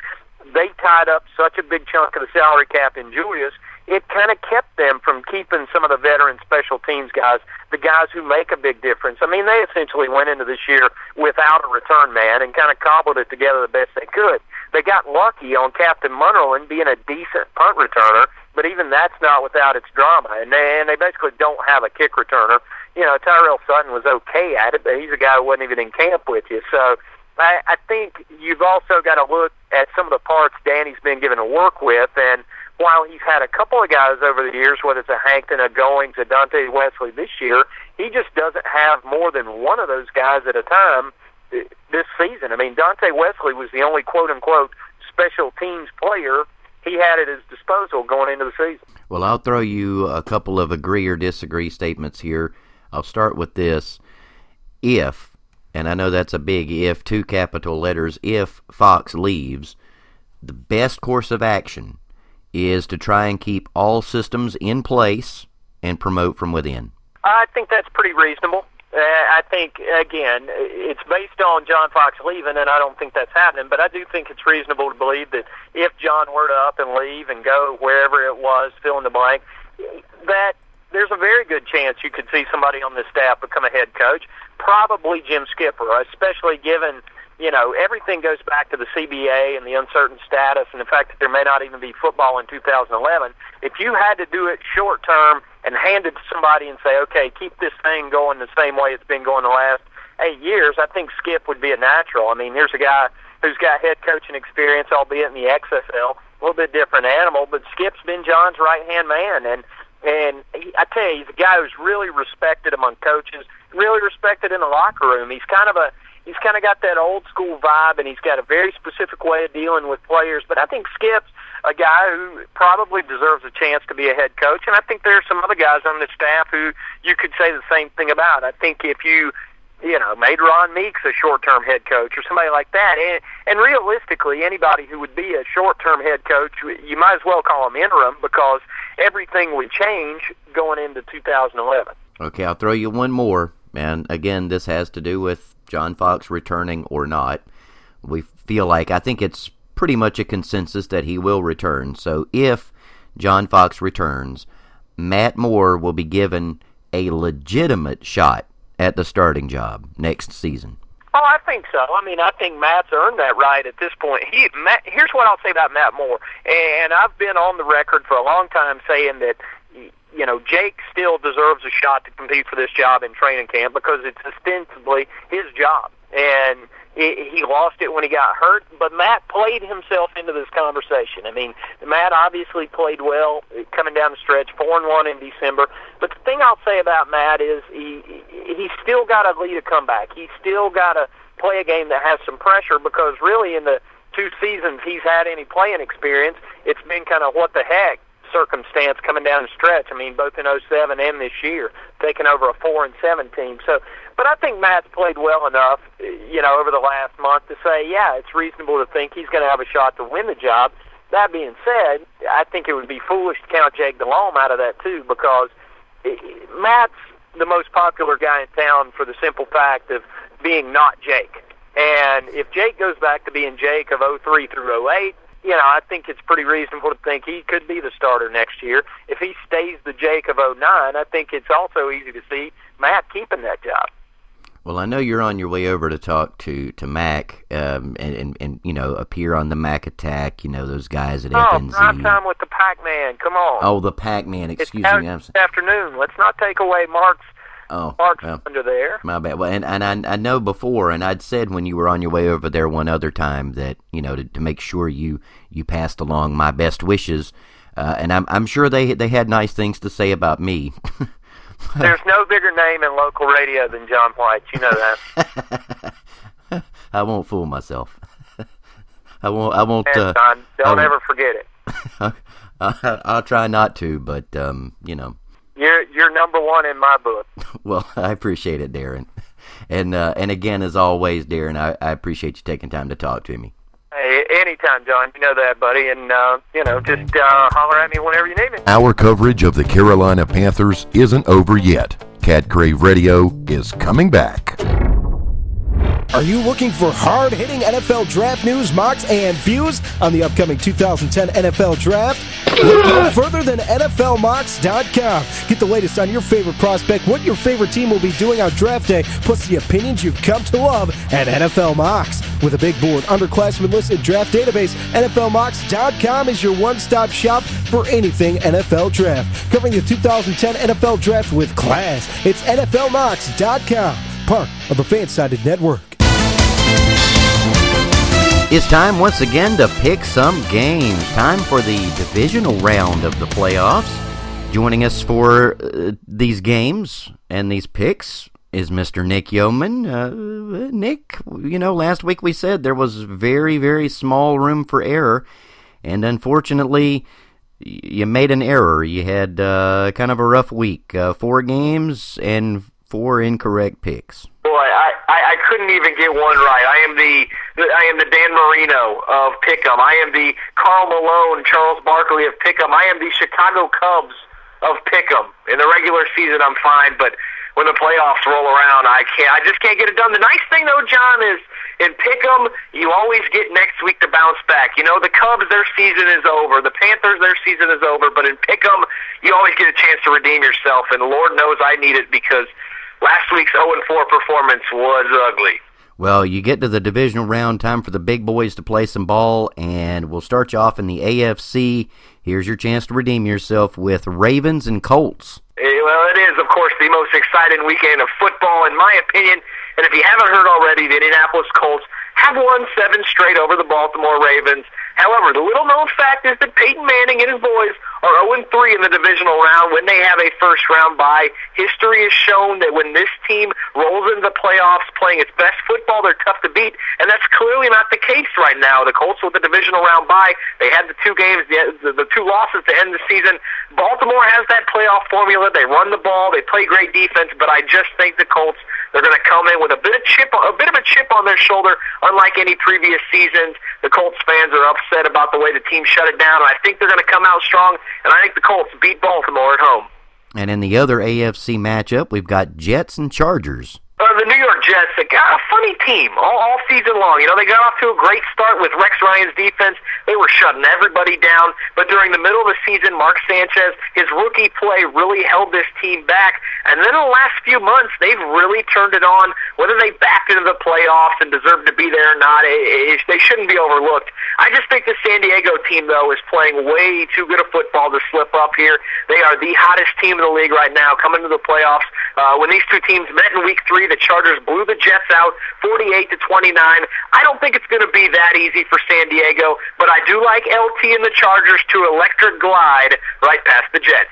They tied up such a big chunk of the salary cap in Julius, it kind of kept them from keeping some of the veteran special teams guys, the guys who make a big difference. I mean, they essentially went into this year without a return man and kind of cobbled it together the best they could. They got lucky on Captain Munnerlyn being a decent punt returner, but even that's not without its drama. And they basically don't have a kick returner. You know, Tyrell Sutton was okay at it, but he's a guy who wasn't even in camp with you. So I think you've also got to look at some of the parts Danny's been given to work with, and while he's had a couple of guys over the years, whether it's a Hankton, a Goings, a Dante Wesley this year, he just doesn't have more than one of those guys at a time this season. I mean, Dante Wesley was the only quote-unquote special teams player he had at his disposal going into the season. Well, I'll throw you a couple of agree or disagree statements here. I'll start with this. If, and I know that's a big if, two capital letters, if Fox leaves, the best course of action is to try and keep all systems in place and promote from within. I think that's pretty reasonable. I think, again, it's based on John Fox leaving, and I don't think that's happening, but I do think it's reasonable to believe that if John were to up and leave and go wherever it was, fill in the blank, that there's a very good chance you could see somebody on this staff become a head coach, probably Jim Skipper, especially given, you know, everything goes back to the CBA and the uncertain status and the fact that there may not even be football in 2011. If you had to do it short term and hand it to somebody and say, okay, keep this thing going the same way it's been going the last 8 years, I think Skip would be a natural. I mean, here's a guy who's got head coaching experience, albeit in the XFL, a little bit different animal, but Skip's been John's right-hand man. And I tell you, he's a guy who's really respected among coaches, really respected in the locker room. He's kind of got that old-school vibe, and he's got a very specific way of dealing with players. But I think Skip's a guy who probably deserves a chance to be a head coach, and I think there are some other guys on the staff who you could say the same thing about. I think if you made Ron Meeks a short-term head coach or somebody like that, and realistically, anybody who would be a short-term head coach, you might as well call him interim because everything would change going into 2011. Okay, I'll throw you one more. And again, this has to do with John Fox returning or not. We feel like, I think it's pretty much a consensus that he will return. So if John Fox returns, Matt Moore will be given a legitimate shot at the starting job next season. Oh, I think so. I mean, I think Matt's earned that right at this point. Here's what I'll say about Matt Moore. And I've been on the record for a long time saying that, you know, Jake still deserves a shot to compete for this job in training camp because it's ostensibly his job. And he lost it when he got hurt, but Matt played himself into this conversation. I mean, Matt obviously played well coming down the stretch, 4-1 in December. But the thing I'll say about Matt is he's still got to lead a comeback. He's still got to play a game that has some pressure because really in the two seasons he's had any playing experience, it's been kind of what the heck circumstance coming down the stretch. I mean, both in 2007 and this year, taking over a 4-7 team. So, but I think Matt's played well enough, you know, over the last month to say, yeah, it's reasonable to think he's going to have a shot to win the job. That being said, I think it would be foolish to count Jake Delhomme out of that too, because Matt's the most popular guy in town for the simple fact of being not Jake. And if Jake goes back to being Jake of 2003 through 2008, you know, I think it's pretty reasonable to think he could be the starter next year. If he stays the Jake of 2009, I think it's also easy to see Matt keeping that job. Well, I know you're on your way over to talk to Mac and you know, appear on the Mac Attack, you know, those guys at FNZ. Oh, prime time with the Pac-Man, come on. Oh, the Pac-Man, excuse me. It's afternoon. Let's not take away Mark's under there. My bad. Well, and I know before, and I'd said when you were on your way over there one other time that, you know, to make sure you passed along my best wishes, and I'm sure they had nice things to say about me. There's no bigger name in local radio than John White. You know that. I won't fool myself. I won't. John, don't ever forget it. I'll try not to, but you know. You're number one in my book. Well, I appreciate it, Darren. And again, as always, Darren, I appreciate you taking time to talk to me. Hey, anytime, John. You know that, buddy. And, just holler at me whenever you need me. Our coverage of the Carolina Panthers isn't over yet. Cat Crave Radio is coming back. Are you looking for hard-hitting NFL draft news, mocks, and views on the upcoming 2010 NFL Draft? Look no further than NFLMocks.com. Get the latest on your favorite prospect, what your favorite team will be doing on draft day, plus the opinions you've come to love at NFL Mocks. With a big board, underclassmen list, and draft database, NFLMocks.com is your one-stop shop for anything NFL Draft. Covering the 2010 NFL Draft with class, it's NFLMocks.com, part of the Fansided Network. It's time once again to pick some games. Time for the divisional round of the playoffs. Joining us for these games and these picks is Mr. Nick Yeoman. Nick, last week we said there was very, very small room for error, and unfortunately, you made an error. You had kind of a rough week. 4 games and 4 incorrect picks. Boy, I couldn't even get one right. I am the Dan Marino of Pick'em. I am the Karl Malone, Charles Barkley of Pick'em. I am the Chicago Cubs of Pick'em. In the regular season, I'm fine, but when the playoffs roll around, I just can't get it done. The nice thing, though, John, is in Pick'em, you always get next week to bounce back. The Cubs, their season is over. The Panthers, their season is over. But in Pick'em, you always get a chance to redeem yourself, and Lord knows I need it because last week's 0-4 performance was ugly. Well, you get to the divisional round, time for the big boys to play some ball, and we'll start you off in the AFC. Here's your chance to redeem yourself with Ravens and Colts. Well, it is, of course, the most exciting weekend of football, in my opinion. And if you haven't heard already, the Indianapolis Colts have won 7 straight over the Baltimore Ravens. However, the little-known fact is that Peyton Manning and his boys are 0-3 in the divisional round when they have a first-round bye. History has shown that when this team rolls into the playoffs playing its best football, they're tough to beat, and that's clearly not the case right now. The Colts with the divisional round bye, they had the 2 games, the 2 losses to end the season. Baltimore has that playoff formula. They run the ball, they play great defense, but I just think the Colts, they're going to come in with a bit of a chip on their shoulder, unlike any previous seasons. The Colts fans are upset about the way the team shut it down, and I think they're going to come out strong, and I think the Colts beat Baltimore at home. And in the other AFC matchup, we've got Jets and Chargers. The New York Jets, they got a funny team all season long. They got off to a great start with Rex Ryan's defense. They were shutting everybody down. But during the middle of the season, Mark Sanchez, his rookie play really held this team back. And then in the last few months, they've really turned it on. Whether they backed into the playoffs and deserved to be there or not, they shouldn't be overlooked. I just think the San Diego team, though, is playing way too good a football to slip up here. They are the hottest team in the league right now, coming to the playoffs. When these two teams met in Week 3, the Chargers blew the Jets out 48-29. I don't think it's going to be that easy for San Diego, but I do like LT and the Chargers to electric glide right past the Jets.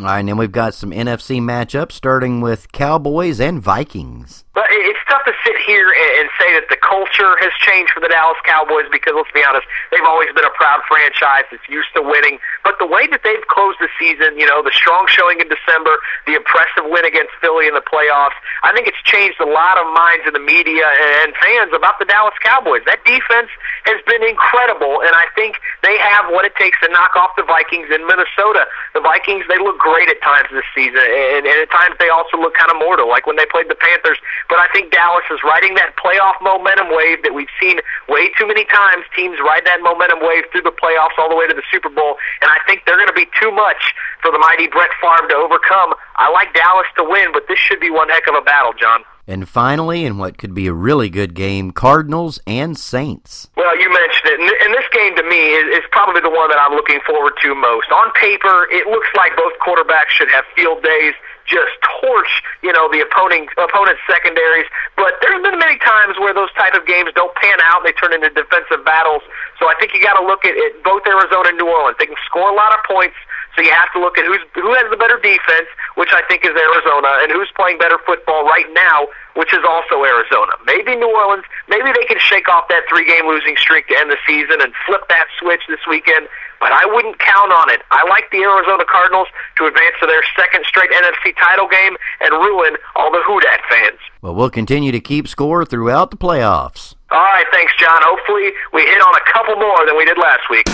All right, and then we've got some NFC matchups, starting with Cowboys and Vikings. But it's tough to sit here and say that the culture has changed for the Dallas Cowboys because, let's be honest, they've always been a proud franchise that's used to winning. But the way that they've closed the season, the strong showing in December, the impressive win against Philly in the playoffs, I think it's changed a lot of minds in the media and fans about the Dallas Cowboys. That defense has been incredible, and I think they have what it takes to knock off the Vikings in Minnesota. The Vikings, they look great at times this season, and at times they also look kind of mortal, like when they played the Panthers. But I think Dallas is riding that playoff momentum wave that we've seen way too many times. Teams ride that momentum wave through the playoffs all the way to the Super Bowl, and I think they're going to be too much for the mighty Brett Favre to overcome. I like Dallas to win, but this should be one heck of a battle, John. And finally, in what could be a really good game, Cardinals and Saints. Well, you mentioned it, and this game to me is probably the one that I'm looking forward to most. On paper, it looks like both quarterbacks should have field days, just torch, the opponent's secondaries. But there's been many times where those type of games don't pan out. They turn into defensive battles. So I think you got to look at both Arizona and New Orleans. They can score a lot of points. So you have to look at who has the better defense, which I think is Arizona, and who's playing better football right now, which is also Arizona. Maybe New Orleans, maybe they can shake off that 3-game losing streak to end the season and flip that switch this weekend. but I wouldn't count on it. I like the Arizona Cardinals to advance to their second straight NFC title game and ruin all the Houdat fans. Well, we'll continue to keep score throughout the playoffs. All right, thanks, John. Hopefully we hit on a couple more than we did last week.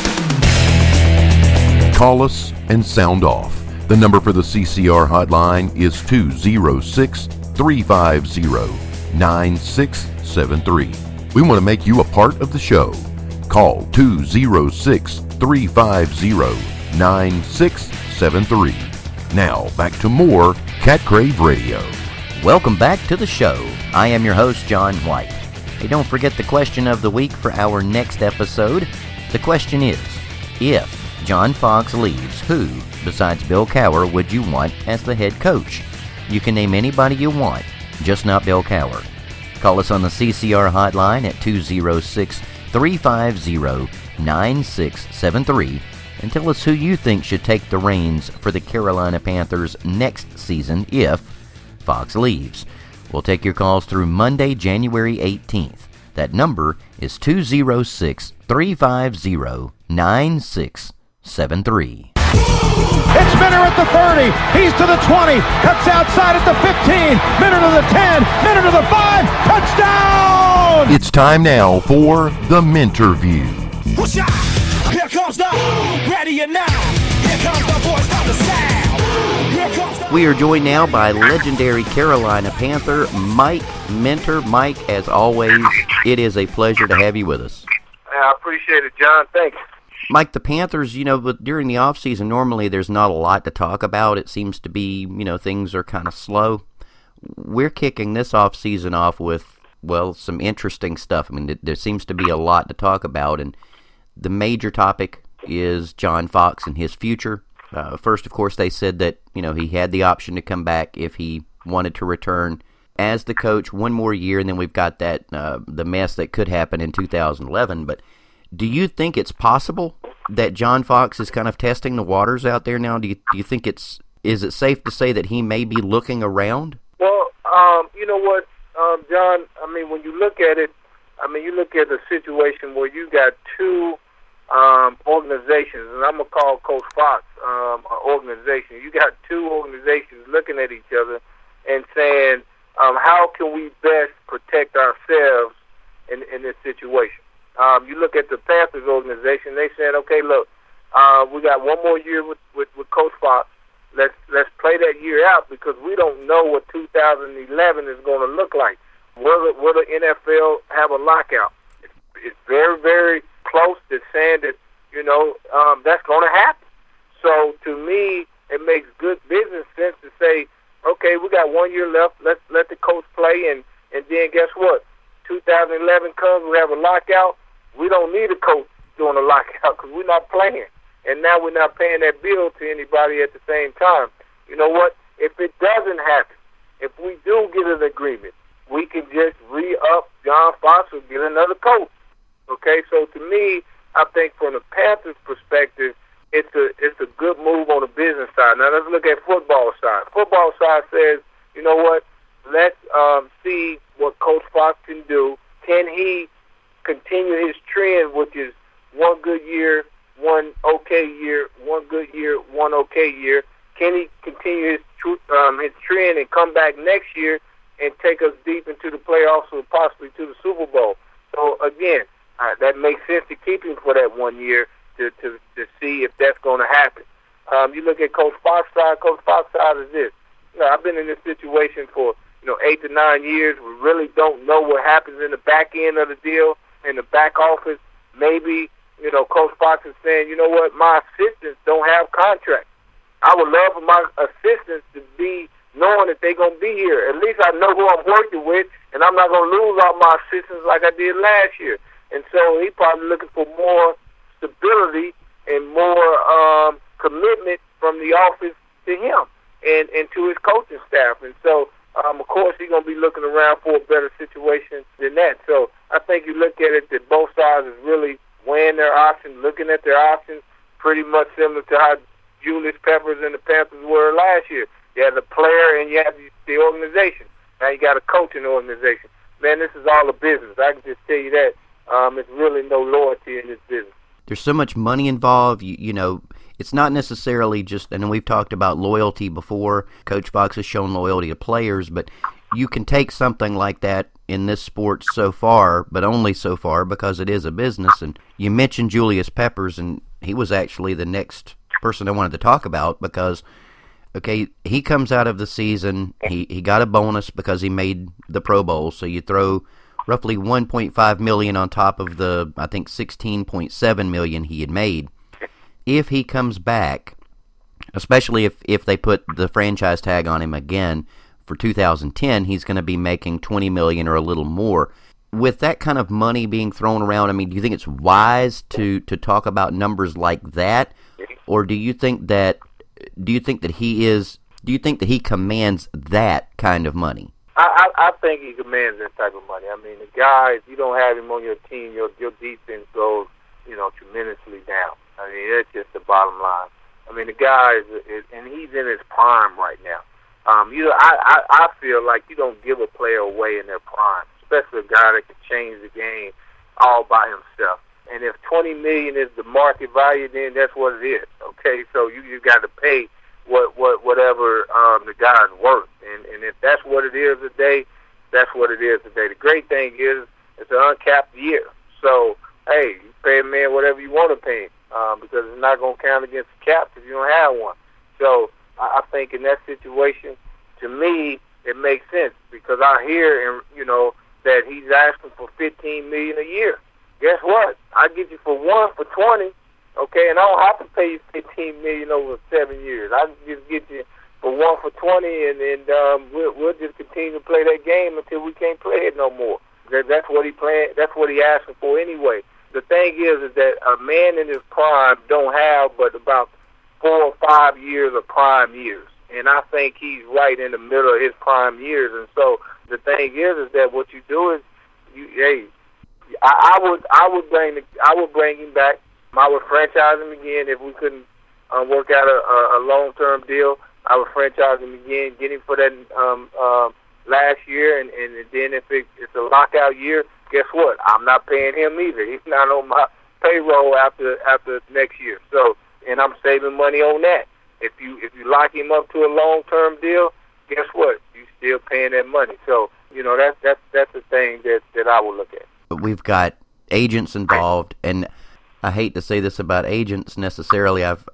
Call us and sound off. The number for the CCR hotline is 206-350-9673. We want to make you a part of the show. Call 206-350-9673. Now, back to more Cat Crave Radio. Welcome back to the show. I am your host, John White. Hey, don't forget the question of the week for our next episode. The question is, if John Fox leaves, who, besides Bill Cowher, would you want as the head coach? You can name anybody you want, just not Bill Cowher. Call us on the CCR hotline at 206-350-9673 and tell us who you think should take the reins for the Carolina Panthers next season if Fox leaves. We'll take your calls through Monday, January 18th. That number is 206-350-9673. It's Minner at the 30. He's to the 20. Cuts outside at the 15. Minner to the 10. Minner to the 5. Touchdown! It's time now for the Minterview. Here comes the ready and now. Here comes the voice of the sound. Here comes the... We are joined now by legendary Carolina Panther Mike Minter. Mike, as always, it is a pleasure to have you with us. I appreciate it, John. Thanks. Mike, the Panthers, but during the offseason, normally there's not a lot to talk about. It seems to be, things are kind of slow. We're kicking this offseason off with, well, some interesting stuff. I mean, there seems to be a lot to talk about, and the major topic is John Fox and his future. First, of course, they said that, he had the option to come back if he wanted to return as the coach one more year, and then we've got that the mess that could happen in 2011, but... Do you think it's possible that John Fox is kind of testing the waters out there now? Do you think is it safe to say that he may be looking around? Well, you know what, John? I mean, when you look at it, you look at a situation where you got two organizations, and I'm gonna call Coach Fox an organization. You got two organizations looking at each other and saying, how can we best protect ourselves in this situation? You look at the Panthers organization. They said, "Okay, look, we got one more year with Coach Fox. Let's play that year out because we don't know what 2011 is going to look like. Will the NFL have a lockout? It's very, very close to saying that that's going to happen. So to me, it makes good business sense to say, okay, we got one year left. Let's let the coach play, and then guess what? 2011 comes, we have a lockout. We don't need a coach doing a lockout because we're not playing. And now we're not paying that bill to anybody at the same time. You know what? If it doesn't happen, if we do get an agreement, we can just re-up John Fox and get another coach. Okay, so to me, I think from the Panthers' perspective, it's a good move on the business side. Now let's look at football side. Football side says, you know what? Let's see what Coach Fox can do. Can he continue his trend, which is one good year, one okay year, one good year, one okay year? Can he continue his trend and come back next year and take us deep into the playoffs or possibly to the Super Bowl? So, again, that makes sense to keep him for that one year to see if that's going to happen. You look at Coach Fox's side. Coach Fox's side is this. I've been in this situation for 8 to 9 years. We really don't know what happens in the back end of the deal, in the back office. Maybe, Coach Fox is saying, you know what, my assistants don't have contracts. I would love for my assistants to be knowing that they're going to be here. At least I know who I'm working with, and I'm not going to lose all my assistants like I did last year. And so he's probably looking for more stability and more commitment from the office to him and to his coaching staff. And so, of course, he's going to be looking around for a better situation than that. So I think you look at it that both sides is really weighing their options, looking at their options, pretty much similar to how Julius Peppers and the Panthers were last year. You have the player and you have the organization. Now you got a coach in the organization. Man, this is all a business. I can just tell you that. It's really no loyalty in this business. there's so much money involved. You know, it's not necessarily just, and we've talked about loyalty before. Coach Fox has shown loyalty to players, but you can take something like that in this sport so far, but only so far, because it is a business. And you mentioned Julius Peppers, and he was actually the next person I wanted to talk about because, okay, he comes out of the season, he got a bonus because he made the Pro Bowl, so you throw roughly $1.5 million on top of the, I think, $16.7 million he had made. If he comes back, especially if they put the franchise tag on him again, for 2010, he's going to be making $20 million or a little more. With that kind of money being thrown around, I mean, do you think it's wise to talk about numbers like that, or do you think that he commands that kind of money? I think he commands that type of money. I mean, the guy, if you don't have him on your team, your defense goes, you know, tremendously down. I mean, that's just the bottom line. I mean, the guy is and he's in his prime right now. I feel like you don't give a player away in their prime, especially a guy that can change the game all by himself. And if $20 million is the market value, then that's what it is. Okay, so you got to pay whatever the guy's worth. And if that's what it is today, that's what it is today. The great thing is it's an uncapped year. So, hey, you pay a man whatever you want to pay him because it's not going to count against the cap if you don't have one. So I think in that situation, to me, it makes sense because I hear, you know, that he's asking for $15 million a year. Guess what? I get you for $20 million, okay, and I don't have to pay you $15 million over 7 years. I just get you for $20 million, and we'll just continue to play that game until we can't play it no more. That's what he planned. That's what he asked for anyway. The thing is that a man in his prime don't have but about 4 or 5 years of prime years, and I think he's right in the middle of his prime years. And so the thing is that what you do is, I would bring him back. I would franchise him again if we couldn't work out a long-term deal. I would franchise him again, get him for that last year, and then if it's a lockout year, guess what? I'm not paying him either. He's not on my payroll after next year. So, and I'm saving money on that. If you lock him up to a long-term deal, guess what? You're still paying that money. So, you know, that's the thing that I would look at. We've got agents involved, and I hate to say this about agents necessarily. I've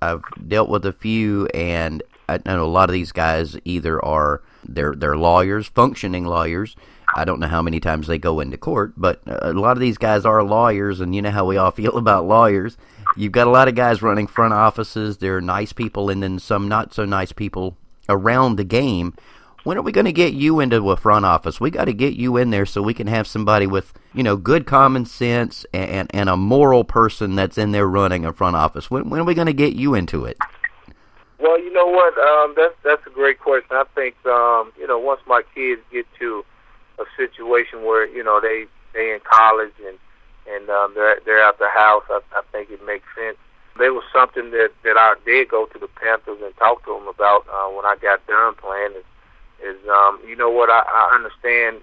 dealt with a few, and I know a lot of these guys either are they're lawyers, functioning lawyers. I don't know how many times they go into court, but a lot of these guys are lawyers, and you know how we all feel about lawyers. You've got a lot of guys running front offices. They're nice people, and then some not so nice people around the game. When are we going to get you into a front office? We got to get you in there so we can have somebody with, you know, good common sense and a moral person that's in there running a front office. When are we going to get you into it? Well, you know what? That's a great question. I think, you know, once my kids get to a situation where, you know, they in college and they're out the house, I think it makes sense. There was something that I did go to the Panthers and talk to them about when I got done playing. Is you know what, I understand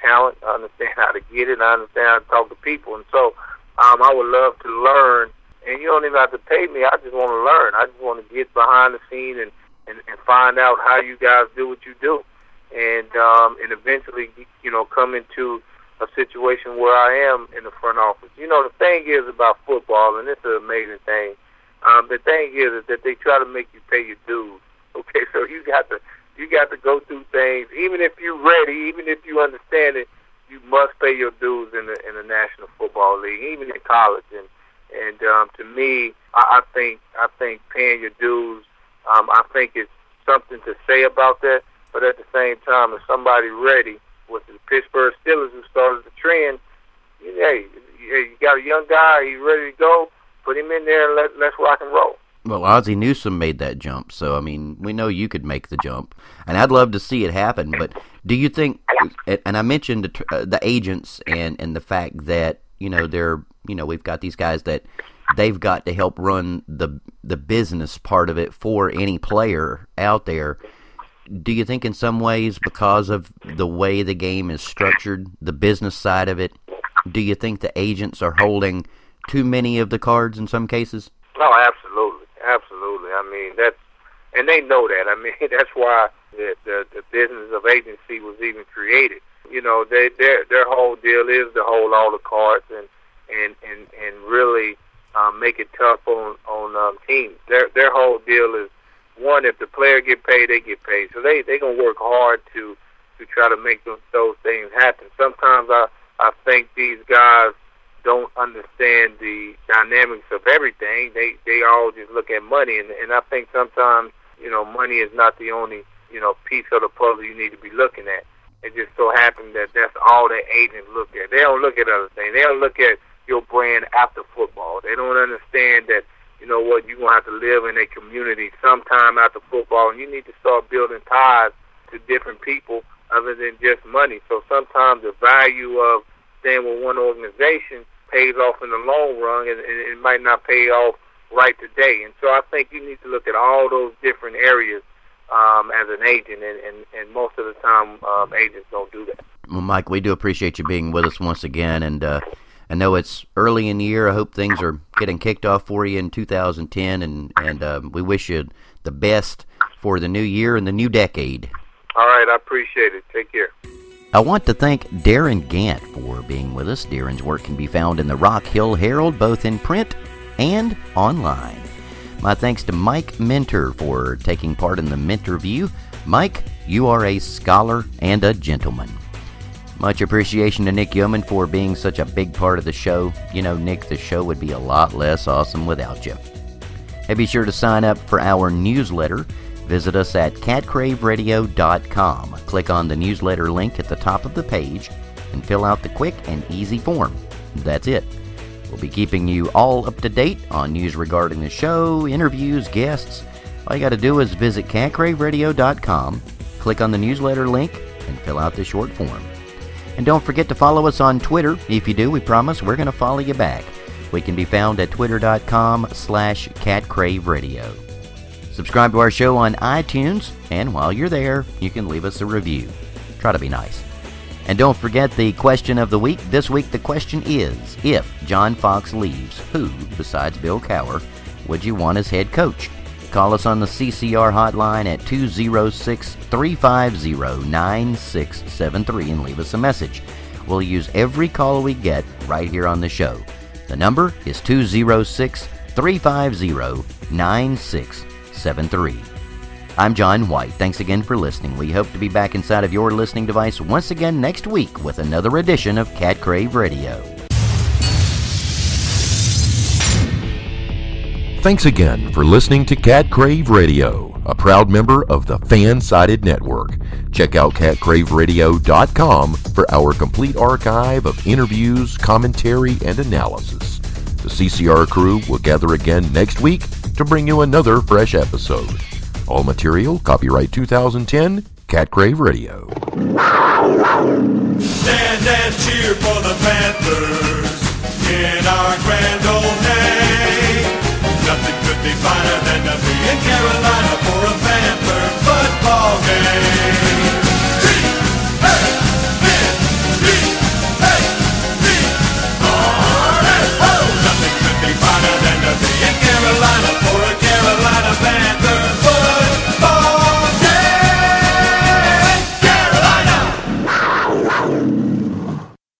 talent, I understand how to get it, I understand how to talk to people, and so I would love to learn, and you don't even have to pay me, I just want to learn, I just want to get behind the scene and find out how you guys do what you do, and eventually, you know, come into a situation where I am in the front office. You know, the thing is about football, and it's an amazing thing, the thing is that they try to make you pay your dues, okay, so you got to go through things. Even if you're ready, even if you understand it, you must pay your dues in the National Football League, even in college. And to me, I think paying your dues, I think it's something to say about that. But at the same time, if somebody ready, with the Pittsburgh Steelers who started the trend, hey, you got a young guy, he's ready to go, put him in there and let's rock and roll. Well, Ozzie Newsome made that jump, so, I mean, we know you could make the jump, and I'd love to see it happen, but do you think, and I mentioned the agents and the fact that, you know, they're, you know, we've got these guys that they've got to help run the business part of it for any player out there. Do you think in some ways, because of the way the game is structured, the business side of it, do you think the agents are holding too many of the cards in some cases? Oh, absolutely. Absolutely. I mean, that's, and they know that. I mean, that's why the business of agency was even created. You know, they, their whole deal is to hold all the cards and really make it tough on teams. Their whole deal is, one, if the player get paid, they get paid. So they gonna work hard to try to make those things happen. Sometimes I think these guys don't understand the dynamics of everything. They all just look at money, and I think sometimes, you know, money is not the only, you know, piece of the puzzle you need to be looking at. It just so happens that that's all that agents look at. They don't look at other things. They don't look at your brand after football. They don't understand that, you know what, you're going to have to live in a community sometime after football, and you need to start building ties to different people other than just money. So sometimes the value of staying with one organization pays off in the long run, and it might not pay off right today. And so I think you need to look at all those different areas as an agent, and most of the time agents don't do that. Well, Mike, we do appreciate you being with us once again, and I know it's early in the year. I hope things are getting kicked off for you in 2010, and we wish you the best for the new year and the new decade. All right, I appreciate it. Take care. I want to thank Darren Gant for being with us. Darren's work can be found in the Rock Hill Herald, both in print and online. My thanks to Mike Mentor for taking part in the Mentor View. Mike, you are a scholar and a gentleman. Much appreciation to Nick Yeoman for being such a big part of the show. You know, Nick, the show would be a lot less awesome without you. And be sure to sign up for our newsletter. Visit us at catcraveradio.com. Click on the newsletter link at the top of the page and fill out the quick and easy form. That's it. We'll be keeping you all up to date on news regarding the show, interviews, guests. All you got to do is visit catcraveradio.com, click on the newsletter link, and fill out the short form. And don't forget to follow us on Twitter. If you do, we promise we're going to follow you back. We can be found at twitter.com/catcraveradio. Subscribe to our show on iTunes, and while you're there, you can leave us a review. Try to be nice. And don't forget the question of the week. This week, the question is, if John Fox leaves, who, besides Bill Cowher, would you want as head coach? Call us on the CCR hotline at 206-350-9673 and leave us a message. We'll use every call we get right here on the show. The number is 206-350-9673. I'm John White. Thanks again for listening. We hope to be back inside of your listening device once again next week with another edition of Cat Crave Radio. Thanks again for listening to Cat Crave Radio, a proud member of the Fansided Network. Check out catcraveradio.com for our complete archive of interviews, commentary, and analysis. The CCR crew will gather again next week to bring you another fresh episode. All material, copyright 2010, Cat Crave Radio. Stand and cheer for the Panthers in our grand old day. Nothing could be finer than to be in Carolina for a Panther football game.